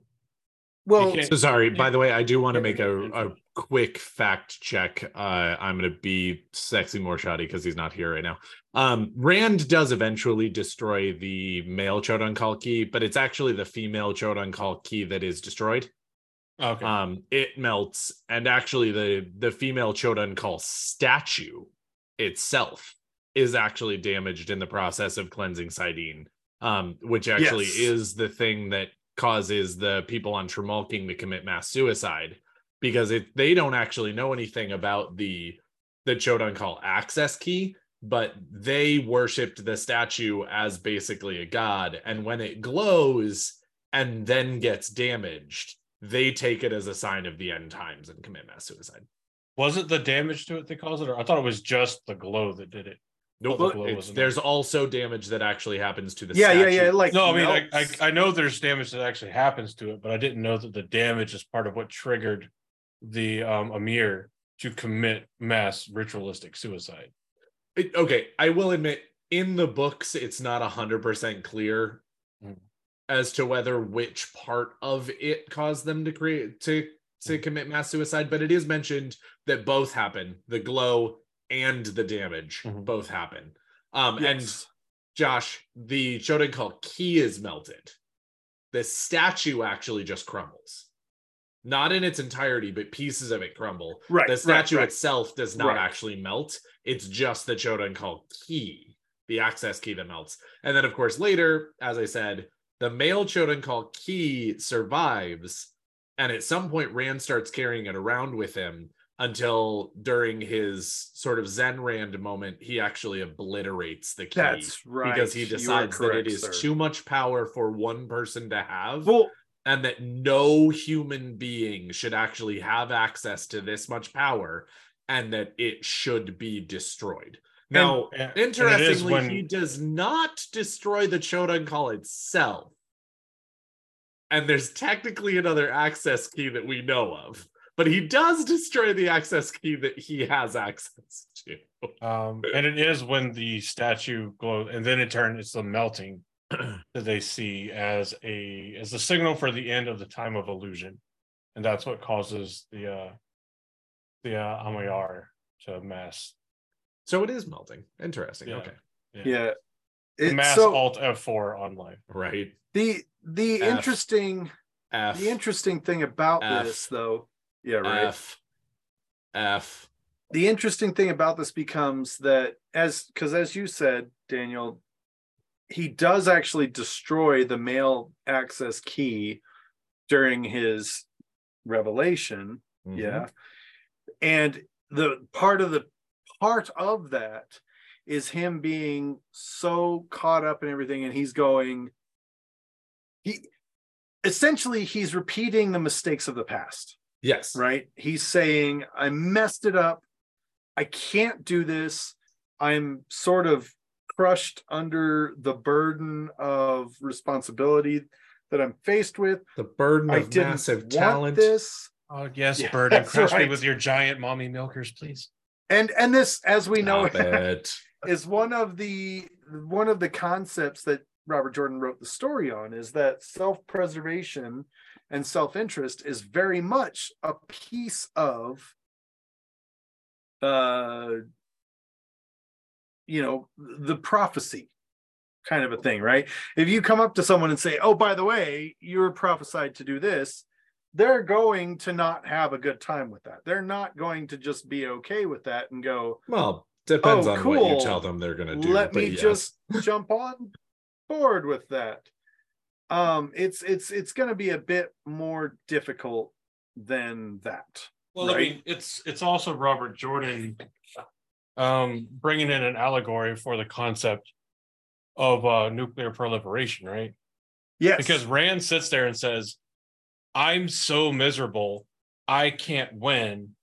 well, so sorry, by the way, I do want to make a, a quick fact check. Uh, I'm going to be sexy more shoddy because he's not here right now. Um, Rand does eventually destroy the male Choedan Kal key, but it's actually the female Choedan Kal key that is destroyed. Okay. Um, it melts, and actually the, the female Choedan Kal statue itself is actually damaged in the process of cleansing Saidin, um, which actually yes. is the thing that causes the people on Tremalking to commit mass suicide, because it, they don't actually know anything about the the Choedan Kal access key, but they worshipped the statue as basically a god, and when it glows and then gets damaged, they take it as a sign of the end times and commit mass suicide. Was it the damage to it that caused it, or I thought it was just the glow that did it? Nope. The glow there's there. also damage that actually happens to the yeah, statue. Yeah, yeah, like no, I mean, I, I I know there's damage that actually happens to it, but I didn't know that the damage is part of what triggered the um, Amir to commit mass ritualistic suicide. it, okay, I will admit, in the books, it's not one hundred percent clear mm. as to whether which part of it caused them to create to to commit mass suicide, but it is mentioned that both happen. The glow and the damage mm-hmm. both happen. Um, yes. And Josh, the Choedan Kal key is melted. The statue actually just crumbles. Not in its entirety, but pieces of it crumble. Right, the statue right, right. itself does not right. actually melt. It's just the Choedan Kal key, the access key that melts. And then, of course, later, as I said, the male Choedan Kal key survives. And at some point, Rand starts carrying it around with him until during his sort of Zen Rand moment, he actually obliterates the key. That's right. Because he decides correct, that it is sir. too much power for one person to have. Well, and that no human being should actually have access to this much power, and that it should be destroyed. Now, and, and, interestingly, and when... he does not destroy the Choedan Kal itself. And there's technically another access key that we know of, but he does destroy the access key that he has access to. Um, and it is when the statue glows, and then in turn, it's the melting that they see as a as the signal for the end of the time of illusion, and that's what causes the uh the uh, Amayar to mass. So it is melting. Interesting. Yeah. Okay. Yeah. yeah. It, mass so, Alt F four online. Right. The the F, interesting F, the interesting thing about F, this though, yeah right. F. F. The interesting thing about this becomes that as because as you said, Daniel. He does actually destroy the male access key during his revelation. Mm-hmm. Yeah. And the part of the part of that is him being so caught up in everything. And he's going, he essentially he's repeating the mistakes of the past. Yes. Right. He's saying, I messed it up. I can't do this. I'm sort of crushed under the burden of responsibility that I'm faced with. The burden I of massive talent. This. Oh yes, yeah, burden. Crush right. me with your giant mommy milkers, please. And and this, as we know, it. is one of the one of the concepts that Robert Jordan wrote the story on. Is that self-preservation and self-interest is very much a piece of. Uh, you know, the prophecy kind of a thing, right? If you come up to someone and say, oh, by the way, you were prophesied to do this, they're going to not have a good time with that. They're not going to just be okay with that and go, well, depends oh, on cool. what you tell them they're going to do. Let me yes. just jump on board with that. Um, it's it's it's going to be a bit more difficult than that. Well, right? I mean, it's it's also Robert Jordan Um, bringing in an allegory for the concept of uh, nuclear proliferation, right? Yes. Because Rand sits there and says, I'm so miserable, I can't win,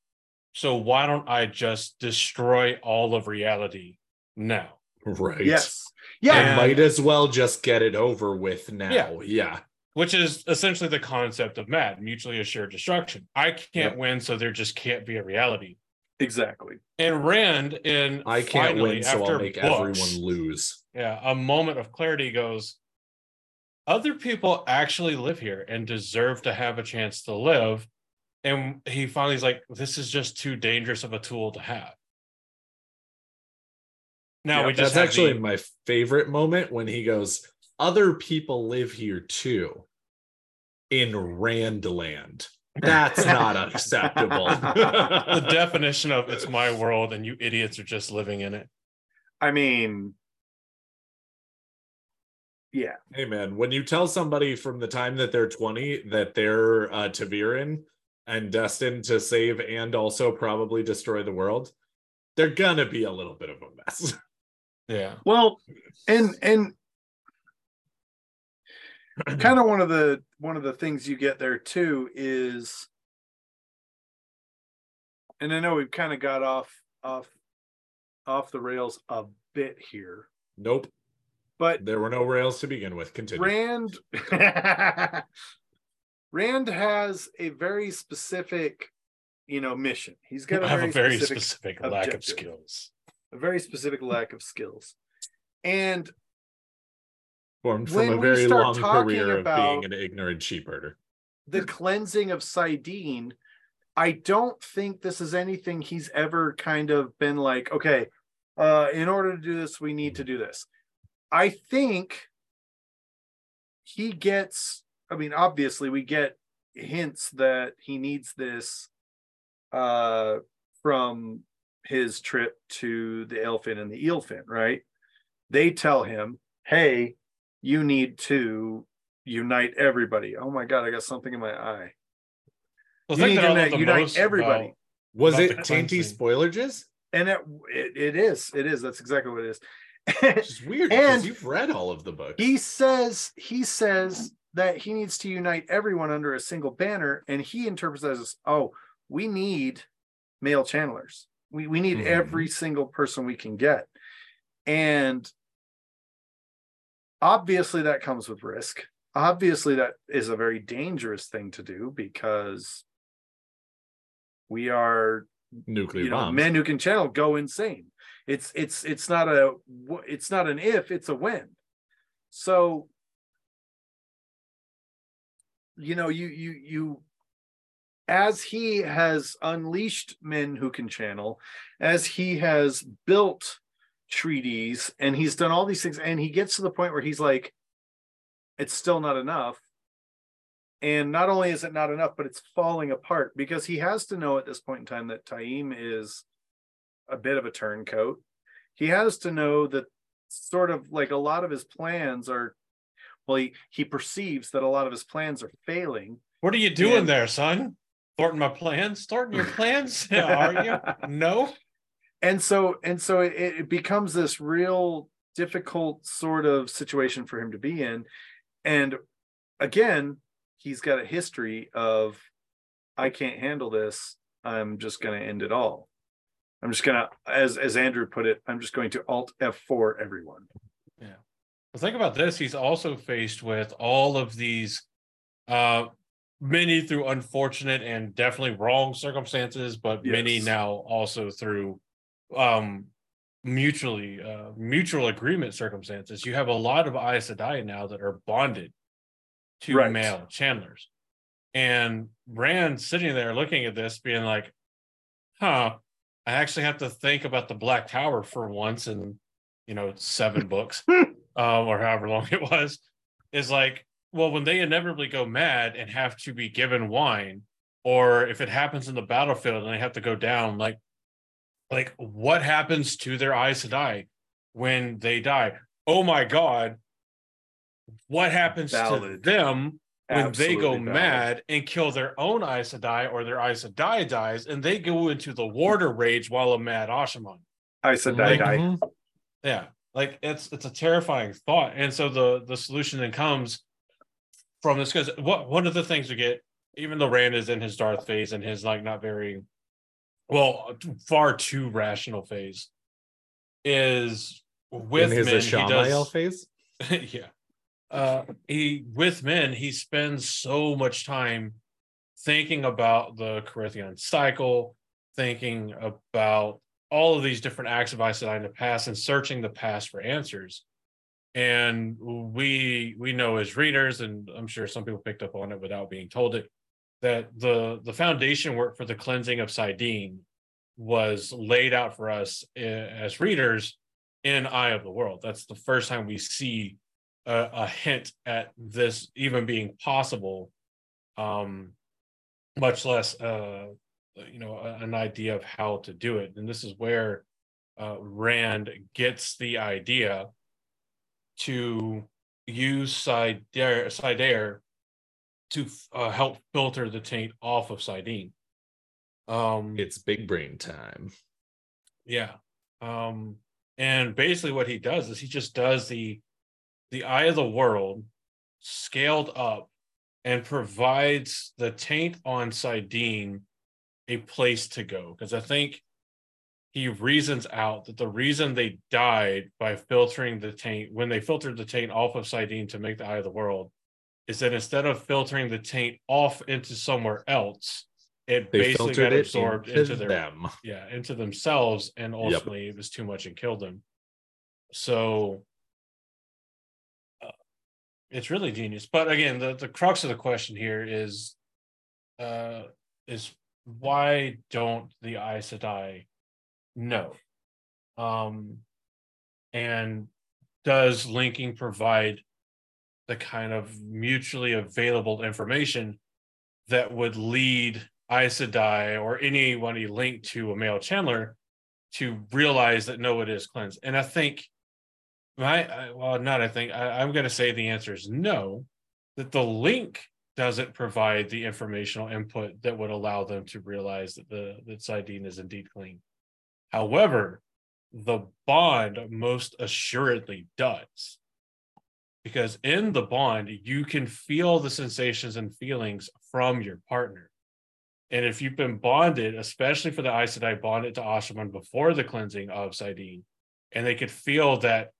so why don't I just destroy all of reality now? Right. Yes. Yeah. And, I might as well just get it over with now. Yeah. yeah. Which is essentially the concept of M A D, mutually assured destruction. I can't yep. win, so there just can't be a reality. Exactly. And Rand in I can't finally, win, so after I'll make books, everyone lose. Yeah, a moment of clarity goes, other people actually live here and deserve to have a chance to live. And he finally's like, this is just too dangerous of a tool to have. Now yeah, we just that's actually the... my favorite moment when he goes, other people live here too in Randland. That's not acceptable. The definition of it's my world and you idiots are just living in it. I mean, yeah. Hey, man, when you tell somebody from the time that they're twenty that they're uh, Taviran and destined to save and also probably destroy the world, they're going to be a little bit of a mess. Yeah. Well, and and kind of one of the one of the things you get there too is, and I know we've kind of got off off off the rails a bit here. Nope. But there were no rails to begin with. Continue. Rand Rand has a very specific, you know, mission. He's got a very, a very specific, specific lack of skills. a very specific lack of skills. And formed from a very long career of being an ignorant sheep herder. The cleansing of Saidin, I don't think this is anything he's ever kind of been like, okay, uh, in order to do this, we need to do this. I think he gets, I mean, obviously we get hints that he needs this uh, from his trip to the Elfin and the Eelfin, right? They tell him, hey, you need to unite everybody. Oh my God, I got something in my eye. Well, you need to unite everybody. About, was about it tainty spoilerages? And it, it it is. It is. That's exactly what it is. It's weird because you've read all of the books. He says he says that he needs to unite everyone under a single banner, and he interprets that as, oh, we need male channelers. We we need mm-hmm. every single person we can get. And obviously that comes with risk. Obviously, that is a very dangerous thing to do because we are nuclear you know, bombs. Men who can channel go insane. It's it's it's not a it's not an if, it's a when. So, you know, you you you as he has unleashed men who can channel, as he has built treaties, and he's done all these things, and he gets to the point where he's like, it's still not enough. And not only is it not enough, but it's falling apart because he has to know at this point in time that Taim is a bit of a turncoat. He has to know that sort of like a lot of his plans are, well, he, he perceives that a lot of his plans are failing. What are you doing and, there, son? Thwarting my plans? Thwarting your plans? Are you? No. And so, and so it, it becomes this real difficult sort of situation for him to be in. And again, he's got a history of, I can't handle this. I'm just going to end it all. I'm just going to, as as Andrew put it, I'm just going to Alt F four everyone. Yeah. Well, think about this. He's also faced with all of these, uh, many through unfortunate and definitely wrong circumstances, but yes. many now also through um, mutually uh, mutual agreement circumstances. You have a lot of Aes Sedai now that are bonded to right. male channelers, and Rand sitting there looking at this being like, huh, I actually have to think about the Black Tower for once in, you know, seven books um, or however long it was, is like, well, when they inevitably go mad and have to be given wine, or if it happens in the battlefield and they have to go down, like, like what happens to their Aes Sedai when they die? Oh my God, what happens valid. to them when Absolutely they go valid. mad and kill their own Aes Sedai, or their Aes Sedai dies and they go into the water rage while a mad Asha'man. Aes Sedai died. Yeah, like it's it's a terrifying thought. And so the the solution then comes from this, because what one of the things we get, even though Rand is in his Darth phase and his like not very well, far too rational phase, is with in his men, Asha'man he does, phase. yeah, uh, he with men he spends so much time thinking about the Corinthian cycle, thinking about all of these different acts of Aes Sedai in the past, and searching the past for answers. And we we know as readers, and I'm sure some people picked up on it without being told it, that the, the foundation work for the cleansing of Saidin was laid out for us as readers in Eye of the World. That's the first time we see a, a hint at this even being possible, um, much less, uh, you know, an idea of how to do it. And this is where uh, Rand gets the idea to use Saidar, Saidar to uh, help filter the taint off of Saidin. Um, it's big brain time. Yeah. Um, and basically what he does is he just does the the Eye of the World scaled up and provides the taint on Saidin a place to go. Because I think he reasons out that the reason they died by filtering the taint, when they filtered the taint off of Saidin to make the Eye of the World, is that instead of filtering the taint off into somewhere else, it they basically got absorbed it into, into their, them. Yeah, into themselves, and ultimately yep. it was too much and killed them. So uh, it's really genius. But again, the, the crux of the question here is, uh, is why don't the Aes Sedai know? Um, and does linking provide the kind of mutually available information that would lead Aes Sedai or anyone he linked to a male Chandler to realize that no, it is cleansed? And I think my well, not I think I, I'm going to say the answer is no. That the link doesn't provide the informational input that would allow them to realize that the that Saidin is indeed clean. However, the bond most assuredly does, because in the bond you can feel the sensations and feelings from your partner. And if you've been bonded, especially for the Aes Sedai bonded to Asha'man before the cleansing of Saidin, and they could feel that,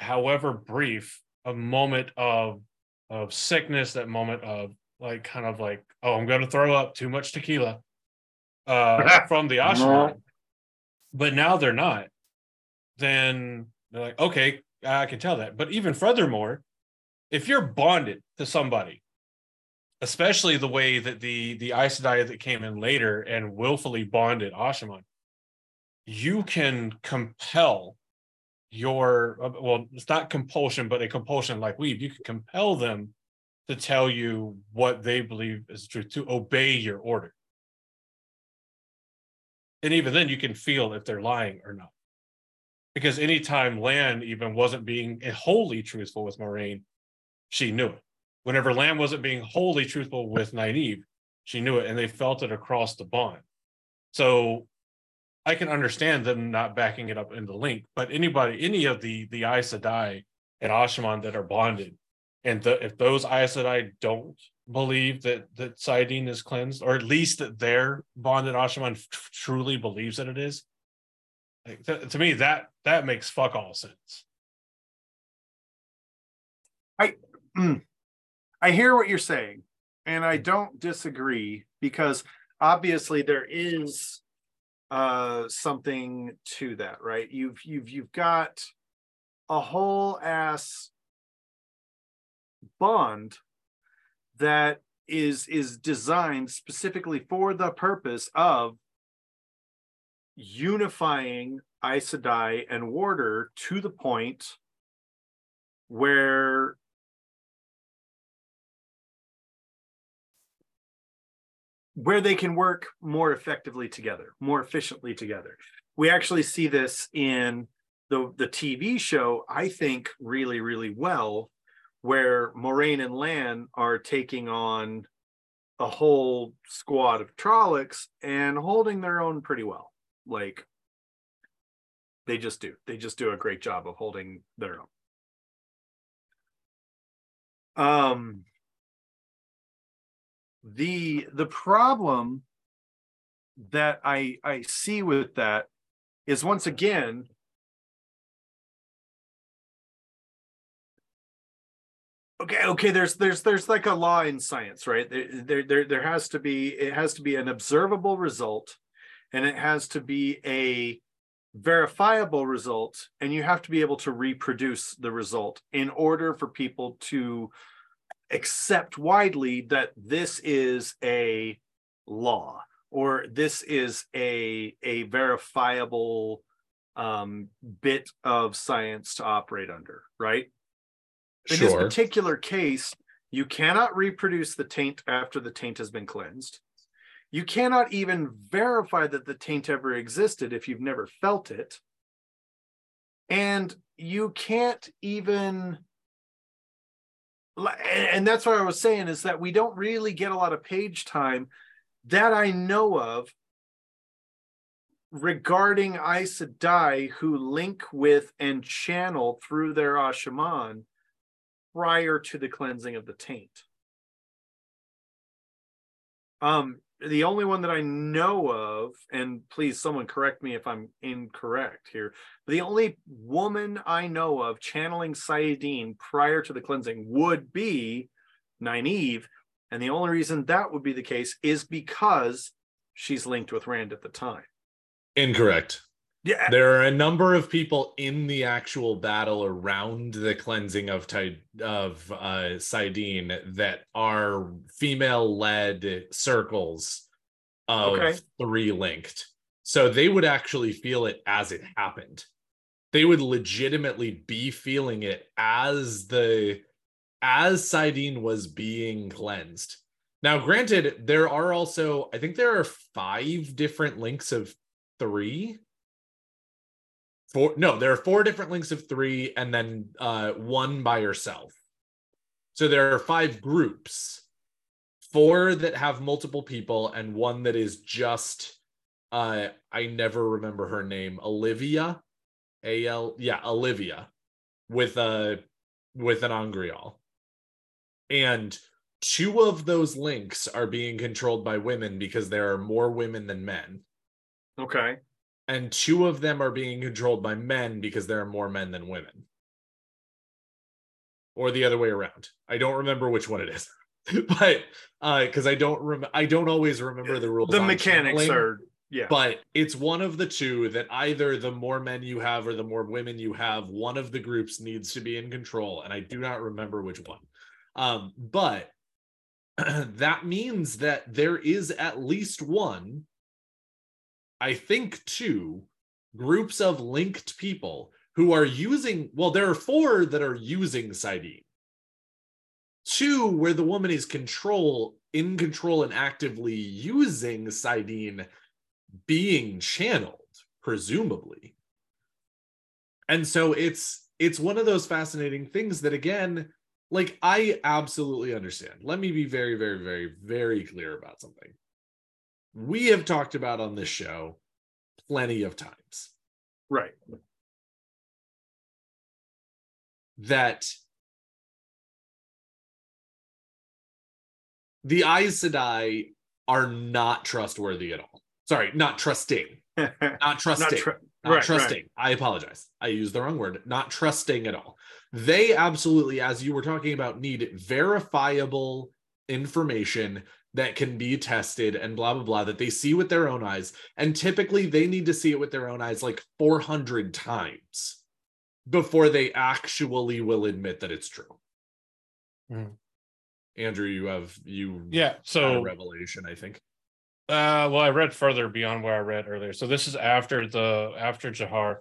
however brief, a moment of of sickness, that moment of like kind of like, oh, I'm going to throw up, too much tequila, uh, from the Asha'man. But now they're not. Then they're like, okay, I can tell that. But even furthermore, if you're bonded to somebody, especially the way that the, the Aes Sedai that came in later and willfully bonded Asha'man, you can compel your, well, it's not compulsion, but a compulsion like weave. You can compel them to tell you what they believe is true, to obey your order. And even then you can feel if they're lying or not. Because anytime Lan even wasn't being wholly truthful with Moraine, she knew it. Whenever Lan wasn't being wholly truthful with Nynaeve, she knew it, and they felt it across the bond. So I can understand them not backing it up in the link, but anybody, any of the, the Aes Sedai and Asha'man that are bonded, and the, if those Aes Sedai don't believe that, that Saidin is cleansed, or at least that their bonded Asha'man f- truly believes that it is, like, th- to me, that that makes fuck all sense. I mm, I hear what you're saying, and I don't disagree, because obviously there is uh, something to that, right? You've you've you've got a whole ass bond that is is designed specifically for the purpose of unifying Aes Sedai and Warder to the point where where they can work more effectively together, more efficiently together. We actually see this in the, the T V show, I think, really, really well, where Moraine and Lan are taking on a whole squad of Trollocs and holding their own pretty well. Like, they just do. They just do a great job of holding their own. Um, the the problem that I I see with that is, once again, okay, okay, there's there's there's like a law in science, right? There there there, there has to be it has to be an observable result. And it has to be a verifiable result, and you have to be able to reproduce the result in order for people to accept widely that this is a law, or this is a, a verifiable um, bit of science to operate under, right? Sure. In this particular case, you cannot reproduce the taint after the taint has been cleansed. You cannot even verify that the taint ever existed if you've never felt it. And you can't even, and that's what I was saying, is that we don't really get a lot of page time that I know of regarding Aes Sedai who link with and channel through their Asha'man prior to the cleansing of the taint. Um. The only one that I know of, and please someone correct me if I'm incorrect here, but the only woman I know of channeling Saidin prior to the cleansing would be Nynaeve, and And the only reason that would be the case is because she's linked with Rand at the time. Incorrect. Yeah. There are a number of people in the actual battle around the cleansing of of uh, Saidin that are female-led circles of okay. three linked. So they would actually feel it as it happened. They would legitimately be feeling it as the as Saidin was being cleansed. Now, granted, there are also, I think there are five different links of three. Four, no, there are four different links of three and then uh, one by herself. So there are five groups, four that have multiple people and one that is just, uh, I never remember her name, Olivia, A L, yeah, Olivia, with a, with an Angreal. And two of those links are being controlled by women because there are more women than men. Okay. And two of them are being controlled by men because there are more men than women. Or the other way around. I don't remember which one it is. But because uh, I don't rem- I don't always remember the rules. The mechanics are, yeah. But it's one of the two that either the more men you have or the more women you have, one of the groups needs to be in control. And I do not remember which one. Um, but that means that there is at least one, I think two groups of linked people who are using, well, there are four that are using Saidin. Two where the woman is control, in control and actively using Saidin being channeled, presumably. And so it's it's one of those fascinating things that, again, like, I absolutely understand. Let me be very, very, very, very clear about something. We have talked about on this show plenty of times. Right. That the Aes Sedai are not trustworthy at all. Sorry, not trusting. Not trusting. Not, tr- not right, trusting. Right. I apologize. I used the wrong word. Not trusting at all. They absolutely, as you were talking about, need verifiable information that can be tested and blah, blah, blah, that they see with their own eyes. And typically they need to see it with their own eyes like four hundred times before they actually will admit that it's true. Mm. Andrew, you have, you yeah, so, a revelation, I think. Uh, well, I read further beyond where I read earlier. So this is after the, after Jahar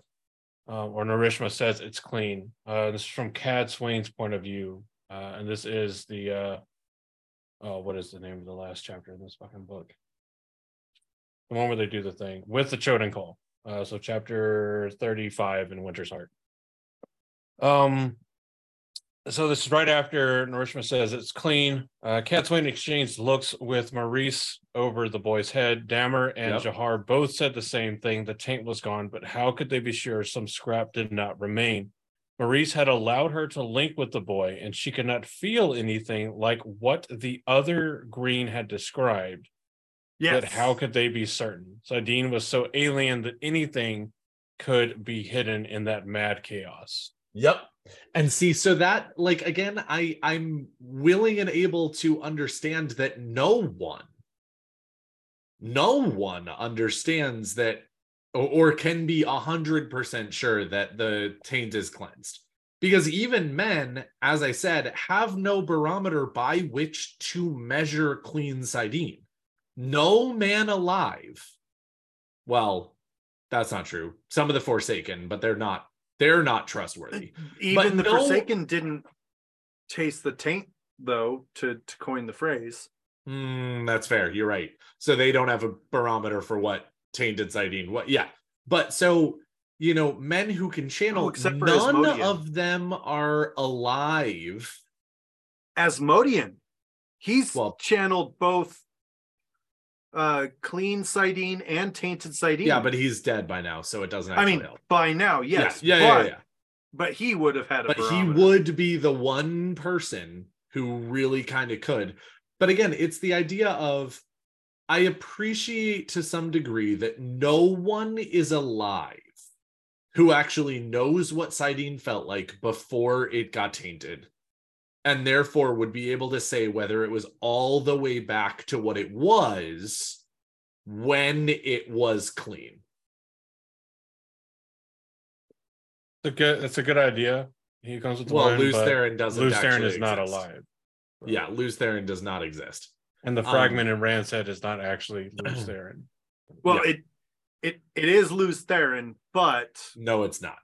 uh, or Narishma says it's clean. Uh, this is from Cadsuane's point of view. Uh, and this is the, uh, Oh, what is the name of the last chapter in this fucking book? The one where they do the thing with the Choedan Kal. Uh, so chapter thirty-five in Winter's Heart. Um, so this is right after Narishma says it's clean. Uh, Cadsuane exchanged looks with Maurice over the boy's head. Dammer and yep. Jahar both said the same thing. The taint was gone, but how could they be sure some scrap did not remain? Maurice had allowed her to link with the boy, and she could not feel anything like what the other green had described. Yes. But how could they be certain? Saidin was so alien that anything could be hidden in that mad chaos. Yep. And see, so that, like, again, I, I'm willing and able to understand that no one, no one understands that or can be one hundred percent sure that the taint is cleansed. Because even men, as I said, have no barometer by which to measure clean Saidin. No man alive. Well, that's not true. Some of the Forsaken, but they're not they're not trustworthy. Even but the no, Forsaken didn't taste the taint, though, to, to coin the phrase. Mm, that's fair. You're right. So they don't have a barometer for what tainted Saidin, what yeah but so you know men who can channel, oh, none Asmodean. Of them are alive. Asmodean, he's well, channeled both uh clean Saidin and tainted Saidin. Yeah, but he's dead by now, so it doesn't actually I mean help. By now, yes, yeah, yeah, but, yeah, yeah, yeah. But he would have had a but barometer. He would be the one person who really kind of could. But again, it's the idea of I appreciate to some degree that no one is alive who actually knows what Saidin felt like before it got tainted. and therefore would be able to say whether it was all the way back to what it was when it was clean. That's a good, that's a good idea. He comes with the well, Lews Therin doesn't. Lews Therin is not exist. alive. Right? Yeah, Lews Therin does not exist. And the fragment um, in Rand said is not actually Lews Therin. Well, yeah. it it it is Lews Therin, but no, it's not.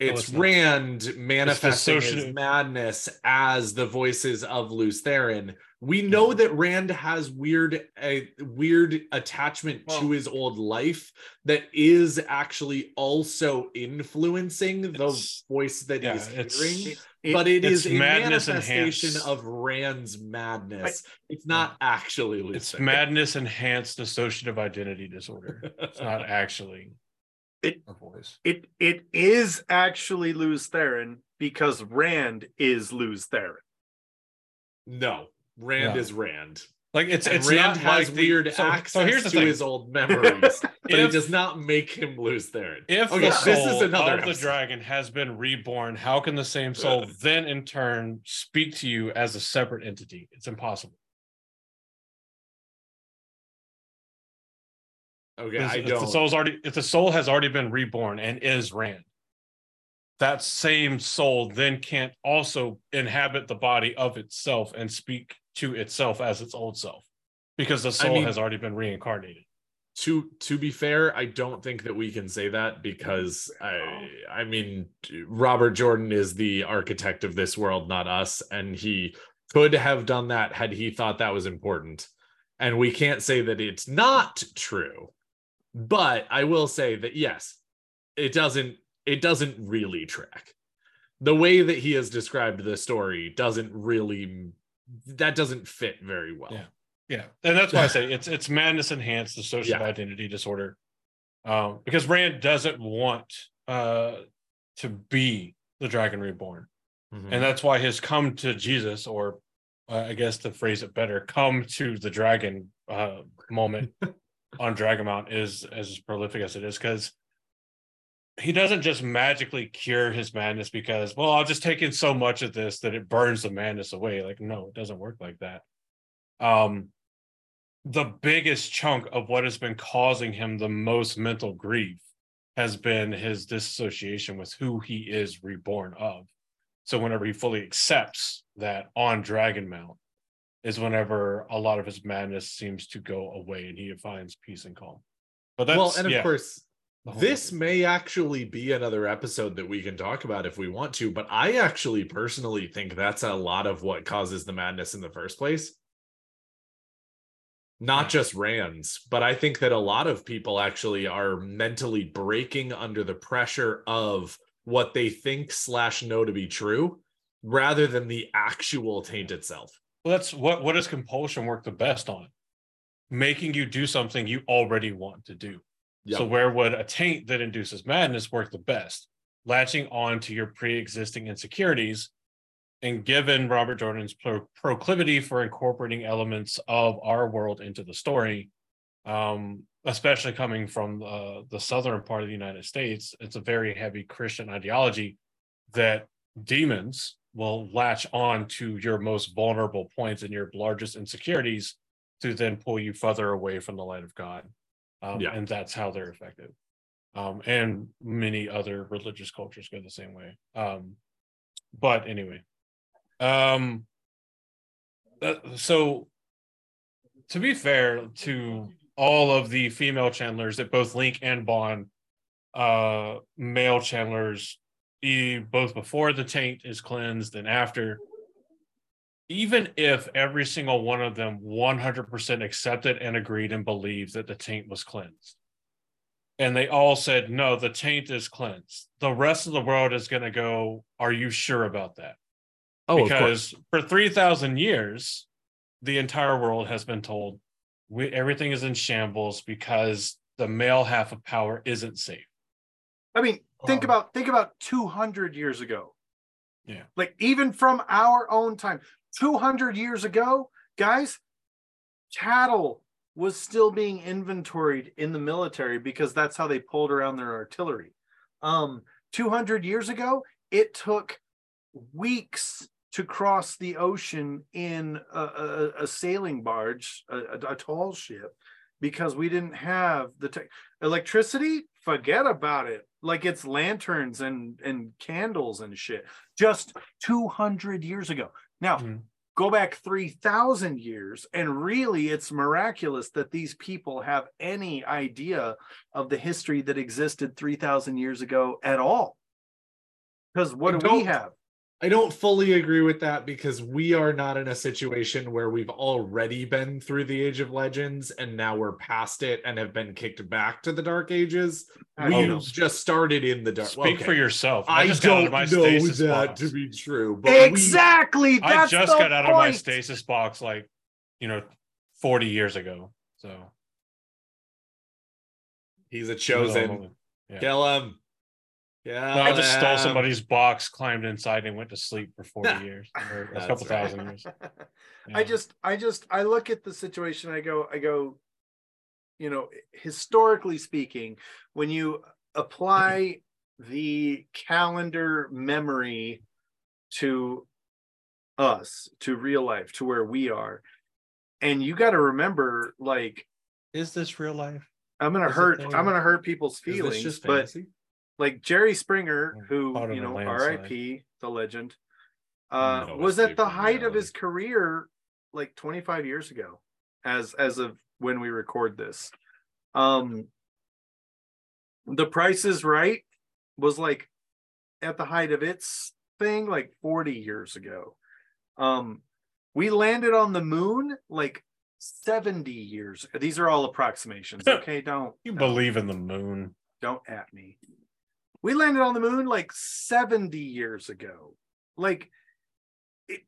It's no, it's Rand not. manifesting it's his madness as the voices of Lews Therin. We know yeah. that Rand has weird a weird attachment well, to his old life that is actually also influencing the voice that yeah, he's hearing. It, but it is a manifestation enhanced. of Rand's madness. I, it's not yeah. actually Lews It's Therin. Madness enhanced associative identity disorder. It's not actually it, a voice. It it is actually Lews Therin because Rand is Lews Therin. No. Rand yeah. is Rand. Like it's and it's Rand not has like weird the, so, access so here's the to thing. his old memories, but if, it does not make him Lews Therin. If okay, the soul this is another of episode. the dragon has been reborn, how can the same soul then in turn speak to you as a separate entity? It's impossible. Okay, I if don't. The soul's already if the soul has already been reborn and is Rand, that same soul then can't also inhabit the body of itself and speak to itself as its old self, because the soul I mean, has already been reincarnated. To to be fair, I don't think that we can say that, because I I mean Robert Jordan is the architect of this world, not us, and he could have done that had he thought that was important. And we can't say that it's not true, but I will say that yes, it doesn't it doesn't really track. The way that he has described the story doesn't really. That doesn't fit very well. Yeah, yeah, and that's why I say it's it's madness enhanced associative yeah. identity disorder, um, because Rand doesn't want uh, to be the Dragon Reborn, mm-hmm. and that's why his come to Jesus, or uh, I guess to phrase it better, come to the Dragon uh, moment on Dragonmount is as prolific as it is, because he doesn't just magically cure his madness because, well, I'll just take in so much of this that it burns the madness away. Like, no, it doesn't work like that. Um, the biggest chunk of what has been causing him the most mental grief has been his disassociation with who he is reborn of. So whenever he fully accepts that on Dragonmount is whenever a lot of his madness seems to go away and he finds peace and calm. But that's, well, and of yeah. course... This may actually be another episode that we can talk about if we want to, but I actually personally think that's a lot of what causes the madness in the first place. Not just Rand's, but I think that a lot of people actually are mentally breaking under the pressure of what they think slash know to be true, rather than the actual taint itself. Well, that's what, what does compulsion work the best on? Making you do something you already want to do. Yep. So where would a taint that induces madness work the best? Latching on to your pre-existing insecurities, and given Robert Jordan's pro- proclivity for incorporating elements of our world into the story, um, especially coming from uh, the southern part of the United States, it's a very heavy Christian ideology that demons will latch on to your most vulnerable points and your largest insecurities to then pull you further away from the light of God. Um, yeah. And that's how they're effective. Um, and many other religious cultures go the same way. Um, but anyway, um, uh, so to be fair to all of the female channelers that both link and bond, uh, male channelers, e- both before the taint is cleansed and after, even if every single one of them one hundred percent accepted and agreed and believed that the taint was cleansed, and they all said, no, the taint is cleansed, the rest of the world is going to go, are you sure about that? Oh, because for three thousand years, the entire world has been told we, everything is in shambles because the male half of power isn't safe. I mean, think um, about think about two hundred years ago. Yeah. Like even from our own time, two hundred years ago, guys, cattle was still being inventoried in the military because that's how they pulled around their artillery. Um, two hundred years ago, it took weeks to cross the ocean in a, a, a sailing barge, a, a, a tall ship, because we didn't have the tech. Electricity, forget about it. Like, it's lanterns and, and candles and shit. Just two hundred years ago. Now, mm-hmm. go back three thousand years, and really it's miraculous that these people have any idea of the history that existed three thousand years ago at all. Because what I do we have? I don't fully agree with that, because we are not in a situation where we've already been through the Age of Legends and now we're past it and have been kicked back to the Dark Ages. We just started in the Dark. Speak okay. for yourself. I, I just don't got out of my know that box. To be true. But exactly. We, that's I just the got out point. Of my stasis box, like, you know, forty years ago. So he's a chosen. Yeah. Kill him. Yeah, no, I just stole somebody's box, climbed inside, and went to sleep for forty years, or a couple right. thousand years. Yeah. I just, I just, I look at the situation. I go, I go, you know, historically speaking, when you apply the calendar memory to us, to real life, to where we are, and you got to remember, like, is this real life? I'm gonna is hurt. I'm gonna hurt people's feelings. Is this just fantasy? But like Jerry Springer, who, you know, R I P, the legend, uh, no, was at the height of his career like twenty-five years ago, as as of when we record this. Um, The Price is Right was like at the height of its thing like forty years ago. Um, We landed on the moon like seventy years. These are all approximations. Okay, don't. You believe in the moon. Don't at me. We landed on the moon like seventy years ago. Like, it,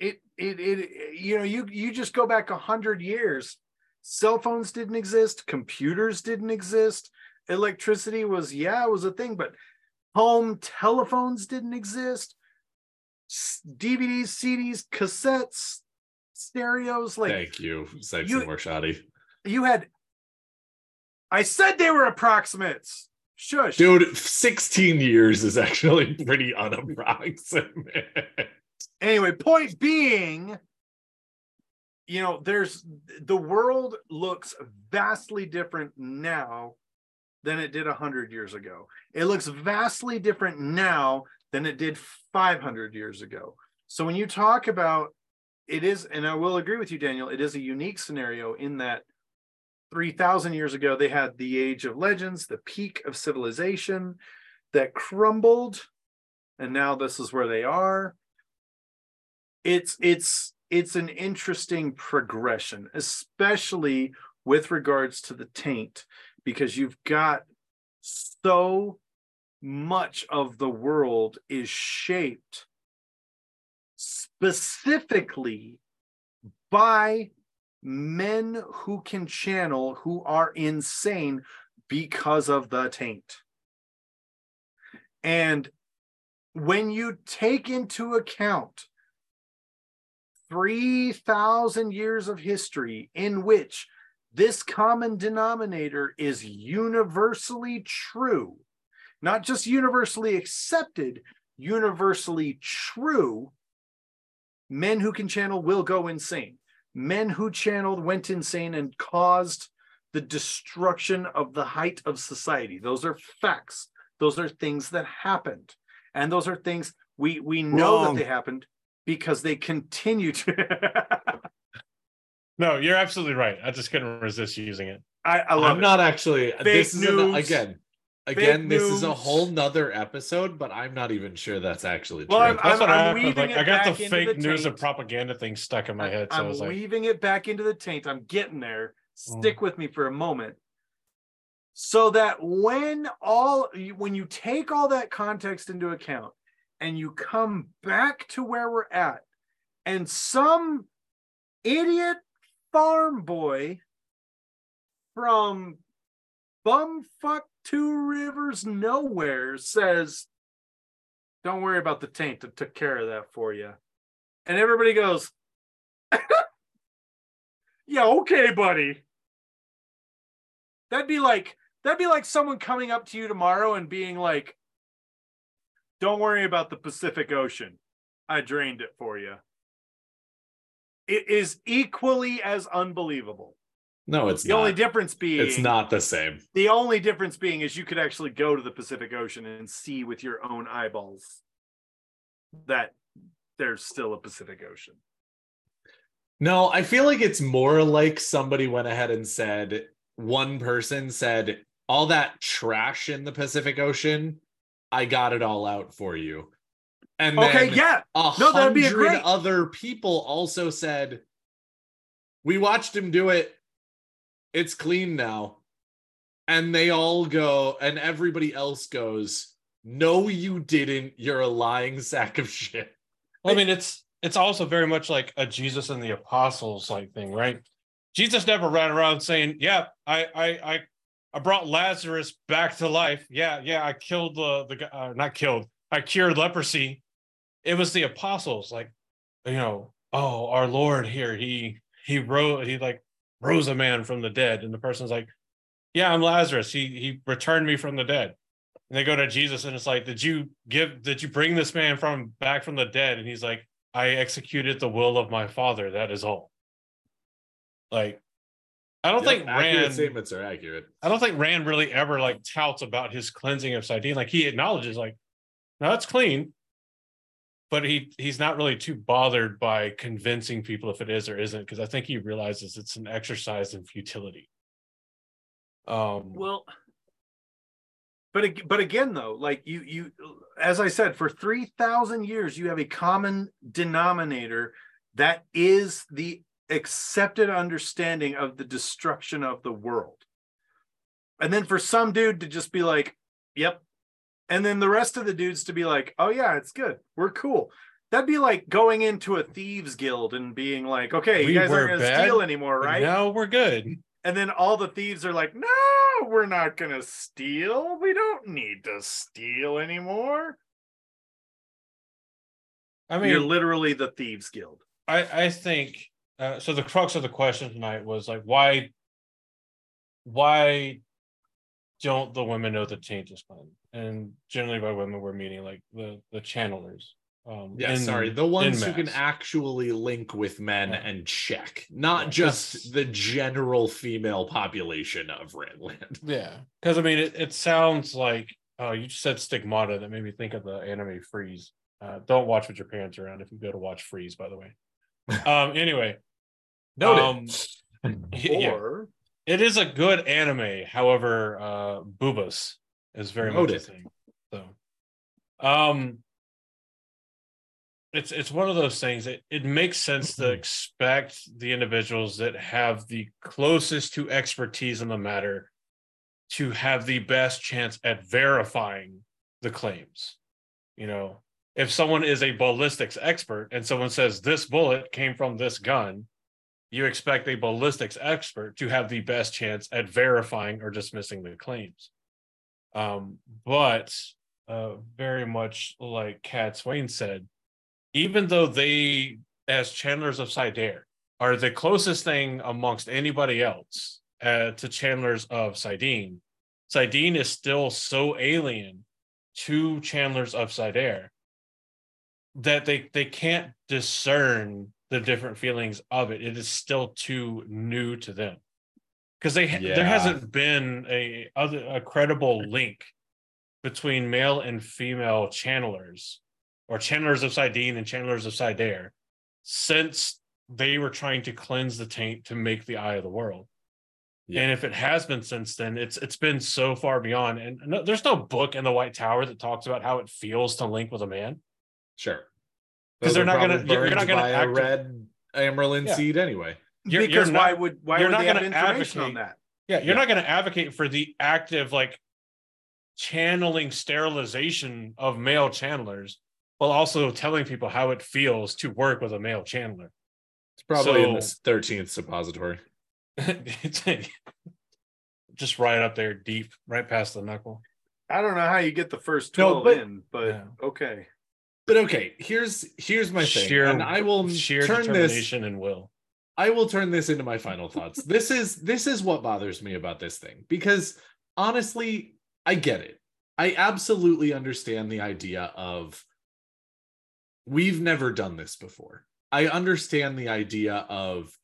it, it, it you know, you, you just go back one hundred years. Cell phones didn't exist. Computers didn't exist. Electricity was, yeah, it was a thing, but home telephones didn't exist. D V Ds, C Ds, cassettes, stereos. Like, thank you. Sexy more shoddy. You had, I said they were approximates. Shush. Dude, sixteen years is actually pretty unapproximate. Anyway, point being, you know, there's the world looks vastly different now than it did one hundred years ago. It looks vastly different now than it did five hundred years ago. So when you talk about it is, and I will agree with you, Daniel, it is a unique scenario in that three thousand years ago, they had the Age of Legends, the peak of civilization that crumbled, and now this is where they are. It's it's it's an interesting progression, especially with regards to the taint, because you've got so much of the world is shaped specifically by men who can channel, who are insane because of the taint. And when you take into account three thousand years of history in which this common denominator is universally true, not just universally accepted, universally true, men who can channel will go insane. Men who channeled went insane and caused the destruction of the height of society. Those are facts. Those are things that happened. And those are things we, we know Wrong. That they happened because they continue to. No, you're absolutely right. I just couldn't resist using it. I, I love I'm it. Not actually. Fake this news, is an, again. Again, this is a whole nother episode, but I'm not even sure that's actually true. Well, I'm, that's I'm, what I'm weaving like, it I got back the fake the news and propaganda thing stuck in my I, head. So I'm I was weaving like... it back into the taint. I'm getting there. Stick mm. with me for a moment. So that when all when you take all that context into account and you come back to where we're at, and some idiot farm boy from bumfuck Two Rivers nowhere says, don't worry about the taint. I took care of that for you. And everybody goes, yeah, okay, buddy. That'd be like, that'd be like someone coming up to you tomorrow and being like, don't worry about the Pacific Ocean. I drained it for you. It is equally as unbelievable. No, it's the not. The only difference being... It's not the same. The only difference being is you could actually go to the Pacific Ocean and see with your own eyeballs that there's still a Pacific Ocean. No, I feel like it's more like somebody went ahead and said, one person said, all that trash in the Pacific Ocean, I got it all out for you. And then okay, yeah. No, that'd be a great... other people also said, we watched him do it. It's clean now. And they all go, and everybody else goes, no, you didn't. You're a lying sack of shit. Well, I mean, it's it's also very much like a Jesus and the Apostles like thing, right? Jesus never ran around saying, yeah, I I I, I brought Lazarus back to life. Yeah, yeah, I killed the, the uh, not killed, I cured leprosy. It was the apostles, like, you know, oh, our Lord here, he, he wrote, he like, rose a man from the dead, and the person's like, yeah, I'm Lazarus, he he returned me from the dead. And they go to Jesus and it's like, did you give did you bring this man from back from the dead? And he's like, I executed the will of my father, that is all. Like, I don't yep, think Rand statements are accurate. I don't think Rand really ever like touts about his cleansing of Saidin. Like, he acknowledges like, no, it's clean, but he he's not really too bothered by convincing people if it is or isn't, because I think he realizes it's an exercise in futility. Um, well, but but again, though, like you you as I said, for three thousand years, you have a common denominator that is the accepted understanding of the destruction of the world. And then for some dude to just be like, yep. And then the rest of the dudes to be like, oh, yeah, it's good. We're cool. That'd be like going into a thieves guild and being like, okay, we you guys aren't going to steal anymore, right? No, we're good. And then all the thieves are like, no, we're not going to steal. We don't need to steal anymore. I mean, you're literally the thieves guild. I, I think, uh, so the crux of the question tonight was like, why, why don't the women know the changes plan? And generally by women, we're meaning like the, the channelers. Um, yeah, in, sorry. The ones who can actually link with men yeah. and check, not yeah, just the general female population of Randland. Yeah, because I mean, it, it sounds like, uh, you just said stigmata, that made me think of the anime Freeze. Uh, don't watch with your parents around if you go to watch Freeze, by the way. Um, anyway. Noted. Um, or... Yeah. It is a good anime. However, uh, boobas. Is very much a thing. So, um, it's it's one of those things that it makes sense to expect the individuals that have the closest to expertise in the matter to have the best chance at verifying the claims. You know, if someone is a ballistics expert and someone says this bullet came from this gun, you expect a ballistics expert to have the best chance at verifying or dismissing the claims. Um, but uh, very much like Cadsuane said, even though they, as channelers of Saidar, are the closest thing amongst anybody else uh, to channelers of Saidin, Saidin is still so alien to channelers of Saidar that they, they can't discern the different feelings of it. It is still too new to them. Because they yeah. there hasn't been a other a credible link between male and female channelers, or channelers of Saidin and channelers of Saidar, since they were trying to cleanse the taint to make the Eye of the World. Yeah. And if it has been since then, it's it's been so far beyond. And no, there's no book in the White Tower that talks about how it feels to link with a man. Sure, because they're not gonna you're not gonna act a red Amarylline yeah. seed anyway. You're, because you're why not, would why you're would not going to advocate on that? Yeah, you're yeah. not going to advocate for the active like channeling sterilization of male channelers, while also telling people how it feels to work with a male channeler. It's probably so, in this thirteenth suppository. Just right up there, deep, right past the knuckle. I don't know how you get the first twelve no, but, in, but yeah. okay. But okay, here's here's my thing, sheer, and I will sheer turn determination this and will. I will turn this into my final thoughts. This is this is what bothers me about this thing, because honestly, I get it. I absolutely understand the idea of we've never done this before. I understand the idea of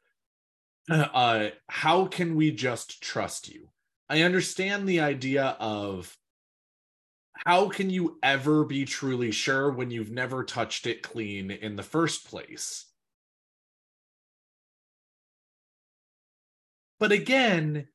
uh, how can we just trust you? I understand the idea of how can you ever be truly sure when you've never touched it clean in the first place? But again,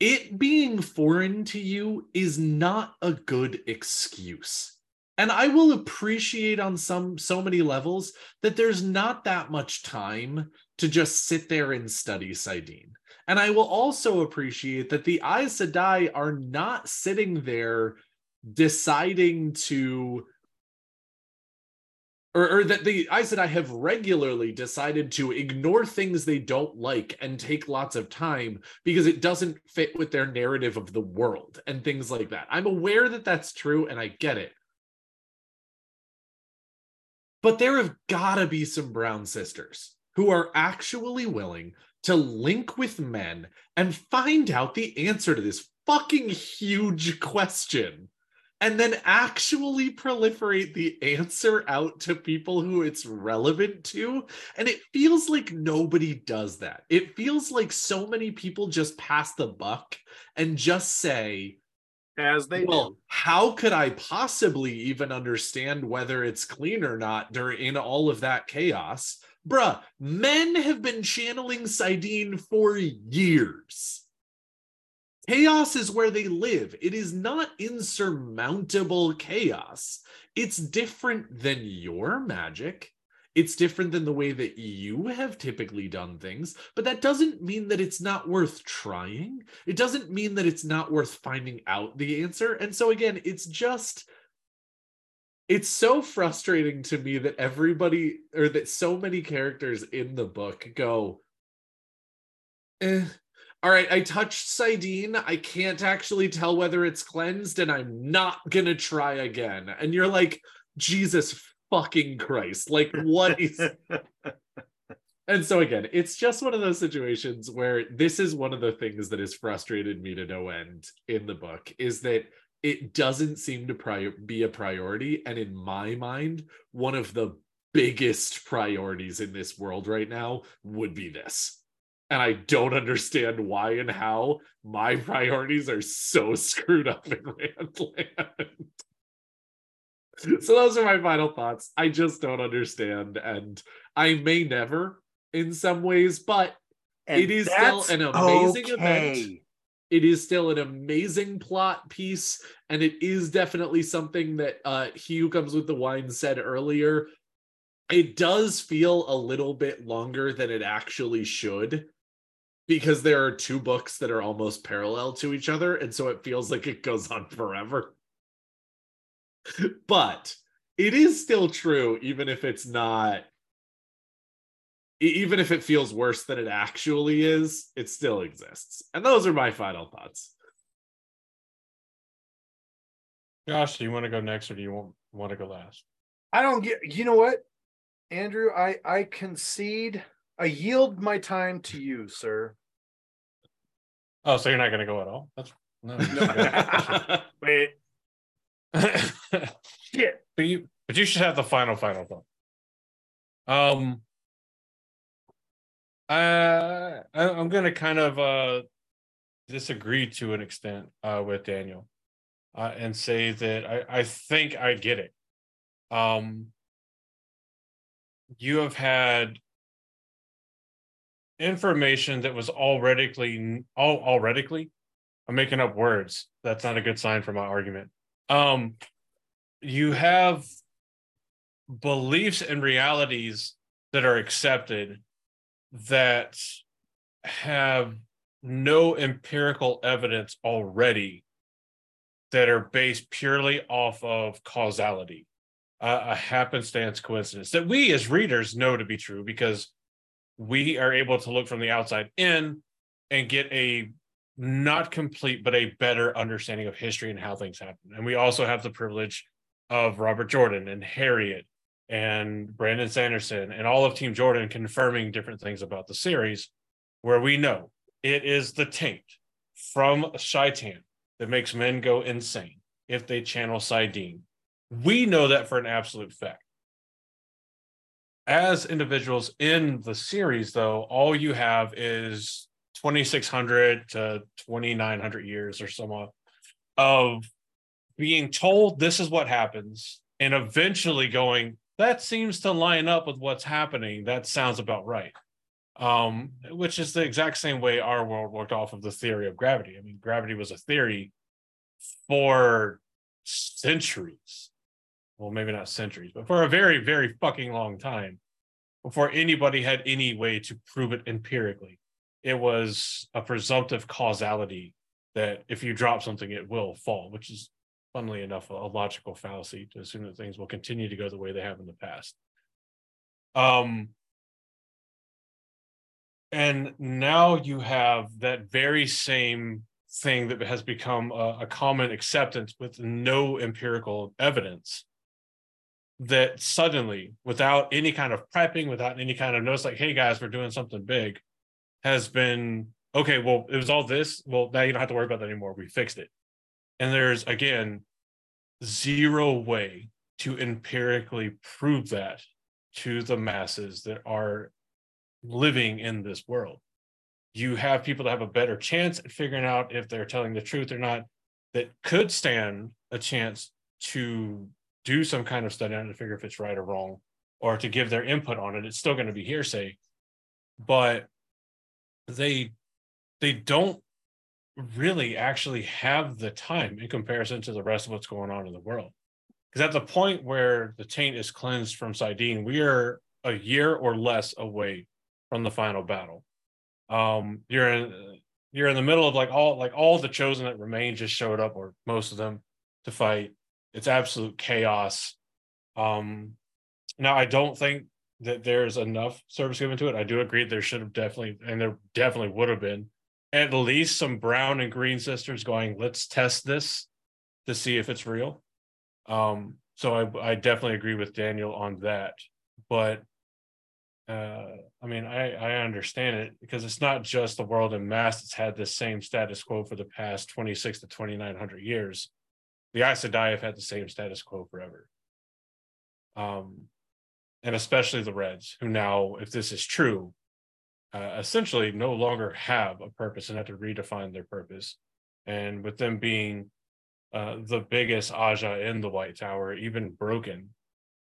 it being foreign to you is not a good excuse. And I will appreciate on some so many levels that there's not that much time to just sit there and study Saidin. And I will also appreciate that the Aes Sedai are not sitting there deciding to, or, or that the Aes Sedai have regularly decided to ignore things they don't like and take lots of time because it doesn't fit with their narrative of the world and things like that. I'm aware that that's true and I get it. But there have got to be some brown sisters who are actually willing to link with men and find out the answer to this fucking huge question and then actually proliferate the answer out to people who it's relevant to. And it feels like nobody does that. It feels like so many people just pass the buck and just say, As they well, do. How could I possibly even understand whether it's clean or not during in all of that chaos? Bruh, men have been channeling Saidin for years. Chaos is where they live. It is not insurmountable chaos. It's different than your magic. It's different than the way that you have typically done things, but that doesn't mean that it's not worth trying. It doesn't mean that it's not worth finding out the answer. And so again, it's just, it's so frustrating to me that everybody, or that so many characters in the book go, eh, all right, I touched Saidin. I can't actually tell whether it's cleansed and I'm not gonna try again. And you're like, Jesus fucking Christ, like what is and so again, it's just one of those situations where this is one of the things that has frustrated me to no end in the book, is that it doesn't seem to prior- be a priority, and in my mind one of the biggest priorities in this world right now would be this, and I don't understand why and how my priorities are so screwed up in Randland. So those are my final thoughts. I just don't understand, and I may never in some ways, but and it is still an amazing okay. event. It is still an amazing plot piece, and it is definitely something that uh, He Who Comes With the Wine said earlier. It does feel a little bit longer than it actually should, because there are two books that are almost parallel to each other, and so it feels like it goes on forever. But it is still true, even if it's not, even if it feels worse than it actually is, it still exists. And those are my final thoughts. Josh, do you want to go next or do you want, want to go last? I don't get, you know what, Andrew, I, I concede, I yield my time to you, sir. Oh, so you're not going to go at all? That's no. no. Wait. Yeah, but you but you should have the final final thought. Um, I, I I'm gonna kind of uh disagree to an extent uh with Daniel, uh, and say that I I think I get it. Um, you have had information that was already all already. I'm making up words. That's not a good sign for my argument. Um, you have beliefs and realities that are accepted that have no empirical evidence already, that are based purely off of causality, uh, a happenstance coincidence that we as readers know to be true because we are able to look from the outside in and get a not complete, but a better understanding of history and how things happen. And we also have the privilege of Robert Jordan and Harriet and Brandon Sanderson and all of Team Jordan confirming different things about the series, where we know it is the taint from Shaitan that makes men go insane if they channel Saidin. We know that for an absolute fact. As individuals in the series, though, all you have is twenty-six hundred to twenty-nine hundred years or somewhat of being told this is what happens, and eventually going, that seems to line up with what's happening. That sounds about right. Um, which is the exact same way our world worked off of the theory of gravity. I mean, gravity was a theory for centuries. Well, maybe not centuries, but for a very, very fucking long time before anybody had any way to prove it empirically. It was a presumptive causality that if you drop something, it will fall, which is, funnily enough, a logical fallacy to assume that things will continue to go the way they have in the past. Um, and now you have that very same thing that has become a, a common acceptance with no empirical evidence. That suddenly, without any kind of prepping, without any kind of notice, like, hey guys, we're doing something big, has been, okay, well, it was all this. Well, now you don't have to worry about that anymore. We fixed it. And there's, again, zero way to empirically prove that to the masses that are living in this world. You have people that have a better chance at figuring out if they're telling the truth or not, that could stand a chance to do some kind of study on it to figure if it's right or wrong, or to give their input on it. It's still going to be hearsay, but they they don't really actually have the time in comparison to the rest of what's going on in the world. Because at the point where the taint is cleansed from Saidin, we are a year or less away from the final battle. Um, you're in you're in the middle of like all like all the chosen that remain just showed up, or most of them, to fight. It's absolute chaos. Um, now, I don't think that there's enough service given to it. I do agree there should have definitely, and there definitely would have been, at least some brown and green sisters going, let's test this to see if it's real. Um, so I, I definitely agree with Daniel on that. But, uh, I mean, I, I understand it, because it's not just the world in mass that's had this same status quo for the past twenty-six to twenty-nine hundred years. The Aes Sedai have had the same status quo forever. Um, and especially the Reds, who now, if this is true, uh, essentially no longer have a purpose and have to redefine their purpose. And with them being uh, the biggest Aja in the White Tower, even broken,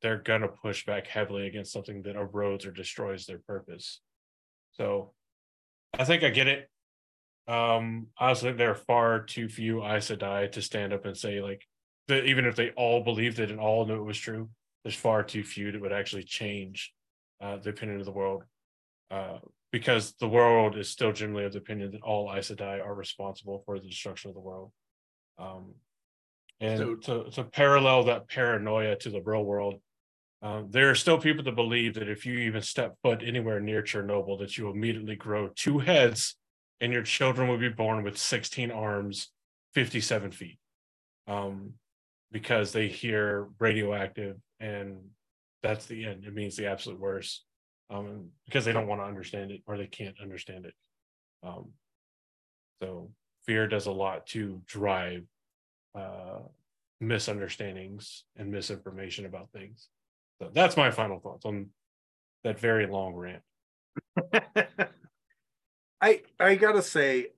they're going to push back heavily against something that erodes or destroys their purpose. So I think I get it. Um, I also think there are far too few Aes Sedai to stand up and say, like, that even if they all believed it and all knew it was true, there's far too few that would actually change uh, the opinion of the world, uh, because the world is still generally of the opinion that all Aes Sedai are responsible for the destruction of the world. Um, and so, to, to parallel that paranoia to the real world, um, there are still people that believe that if you even step foot anywhere near Chernobyl, that you immediately grow two heads and your children will be born with sixteen arms, fifty-seven feet, um, because they hear radioactive, and that's the end. It means the absolute worst, um, because they don't want to understand it, or they can't understand it. Um, so fear does a lot to drive uh, misunderstandings and misinformation about things. So that's my final thoughts on that very long rant. I I gotta say,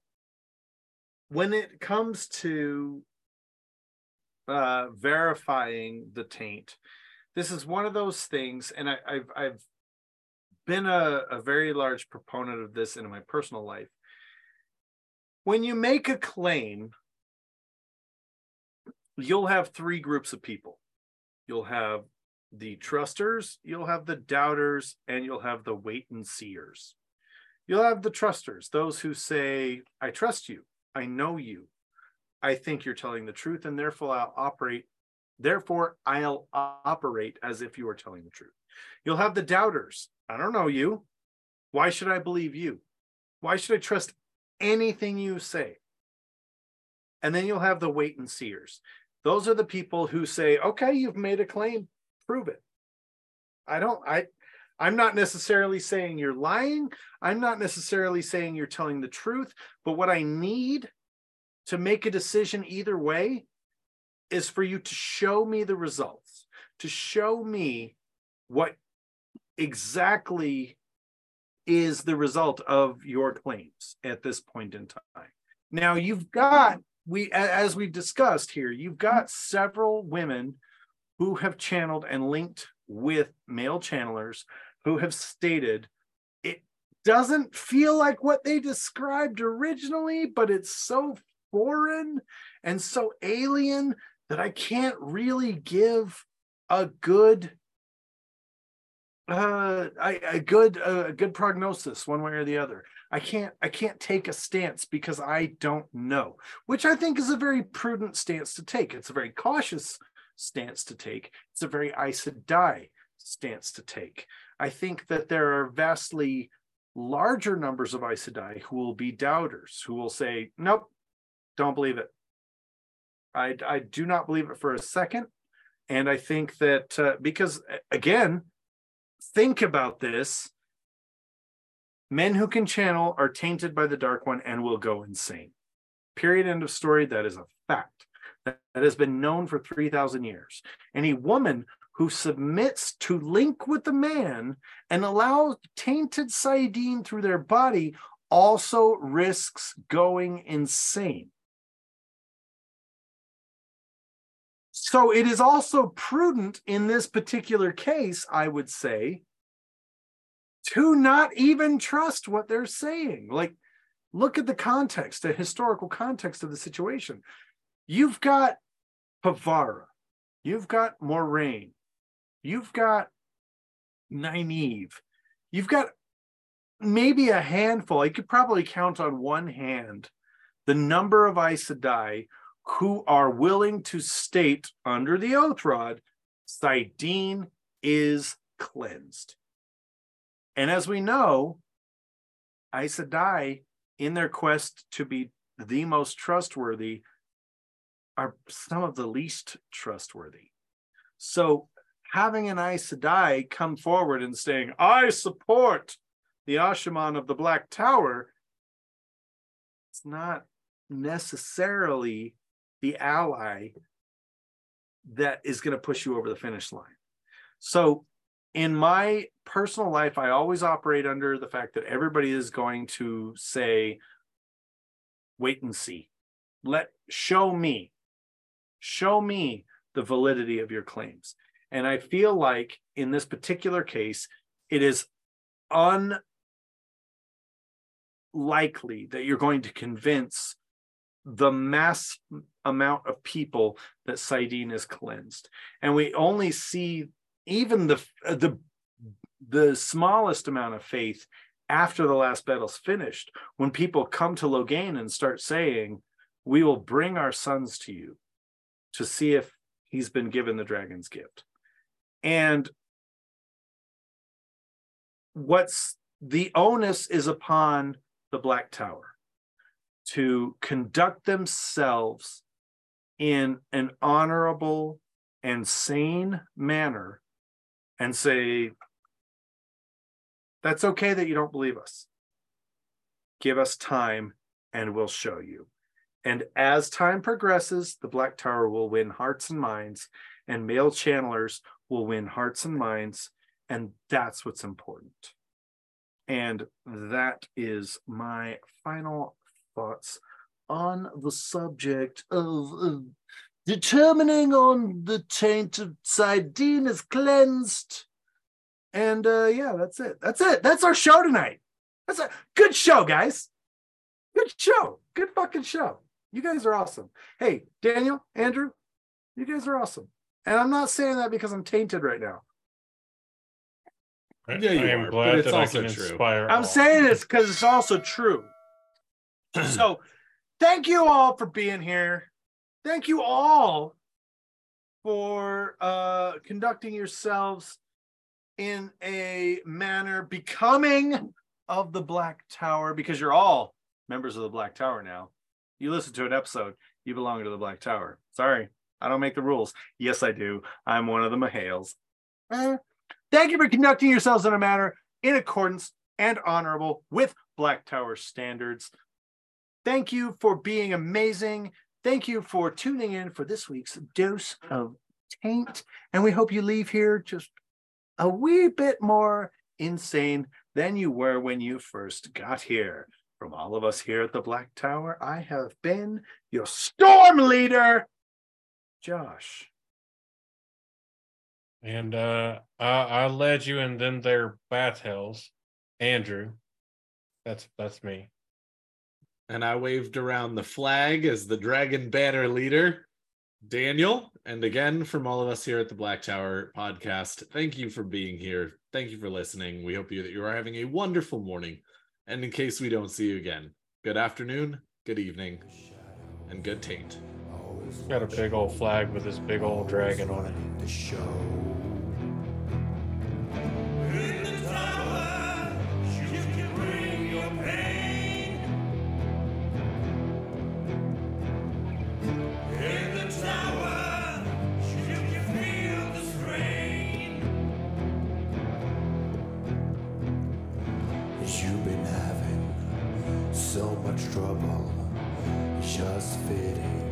when it comes to uh, verifying the taint, this is one of those things, and I, I've I've been a, a very large proponent of this in my personal life. When you make a claim, you'll have three groups of people. You'll have the trusters, you'll have the doubters, and you'll have the wait and seers. You'll have the trusters, those who say, I trust you, I know you, I think you're telling the truth, and therefore I'll operate, therefore I'll operate as if you are telling the truth. You'll have the doubters, I don't know you, why should I believe you? Why should I trust anything you say? And then you'll have the wait and seers. Those are the people who say, okay, you've made a claim, prove it. I don't, I... I'm not necessarily saying you're lying. I'm not necessarily saying you're telling the truth. But what I need to make a decision either way is for you to show me the results, to show me what exactly is the result of your claims at this point in time. Now, you've got, we as we've discussed here, you've got several women who have channeled and linked with male channelers who have stated it doesn't feel like what they described originally, but it's so foreign and so alien that I can't really give a good uh I, a good uh, a good prognosis one way or the other. I can't I can't take a stance because I don't know, which I think is a very prudent stance to take. It's a very cautious stance to take. It's a very Aes Sedai stance to take. I think that there are vastly larger numbers of Aes Sedai who will be doubters, who will say, nope, don't believe it. I, I do not believe it for a second. And I think that uh, because, again, think about this. Men who can channel are tainted by the Dark One and will go insane. Period. End of story. That is a fact. That, that has been known for three thousand years. Any woman who submits to link with the man and allows tainted Saidin through their body also risks going insane. So it is also prudent in this particular case, I would say, to not even trust what they're saying. Like, look at the context, the historical context of the situation. You've got Pavara. You've got Moraine. You've got Nynaeve. You've got maybe a handful. I could probably count on one hand the number of Aes Sedai who are willing to state under the oath rod, Saidin is cleansed. And as we know, Aes Sedai, in their quest to be the most trustworthy, are some of the least trustworthy. So having an Aes Sedai come forward and saying, I support the Asha'man of the Black Tower, it's not necessarily the ally that is going to push you over the finish line. So in my personal life, I always operate under the fact that everybody is going to say, wait and see. Let show me, show me the validity of your claims. And I feel like in this particular case, it is unlikely that you're going to convince the mass amount of people that Saidin is cleansed. And we only see even the the the smallest amount of faith after the last battle's finished, when people come to Logain and start saying, we will bring our sons to you to see if he's been given the dragon's gift. And what's the onus is upon the Black Tower to conduct themselves in an honorable and sane manner and say, that's okay that you don't believe us. Give us time and we'll show you. And as time progresses, the Black Tower will win hearts and minds, and male channelers will win hearts and minds. And that's what's important. And that is my final thoughts on the subject of uh, determining on the taint of Saidin is cleansed. And uh, yeah, that's it. That's it. That's our show tonight. That's a good show, guys. Good show. Good fucking show. You guys are awesome. Hey, Daniel, Andrew, you guys are awesome. And I'm not saying that because I'm tainted right now. Yeah, you I am are, glad it's that also I can inspire. I'm all. saying this because it's also true. So, thank you all for being here. Thank you all for uh, conducting yourselves in a manner becoming of the Black Tower, because you're all members of the Black Tower now. You listen to an episode, you belong to the Black Tower. Sorry, I don't make the rules. Yes, I do. I'm one of the Mahales. Eh. Thank you for conducting yourselves in a manner in accordance and honorable with Black Tower standards. Thank you for being amazing Thank you for tuning in for this week's Dose of Taint. And we hope you leave here just a wee bit more insane than you were when you first got here. From all of us here at the Black Tower, I have been your storm leader, Josh. And uh, I, I led you in them their bath hells, Andrew. That's that's me. And I waved around the flag as the Dragon Banner leader, Daniel. And again, from all of us here at the Black Tower Podcast, thank you for being here. Thank you for listening. We hope you that you are having a wonderful morning. And in case we don't see you again, good afternoon, good evening, and good taint. He's got a big old flag with this big old dragon on it. The show. Trouble just fitting.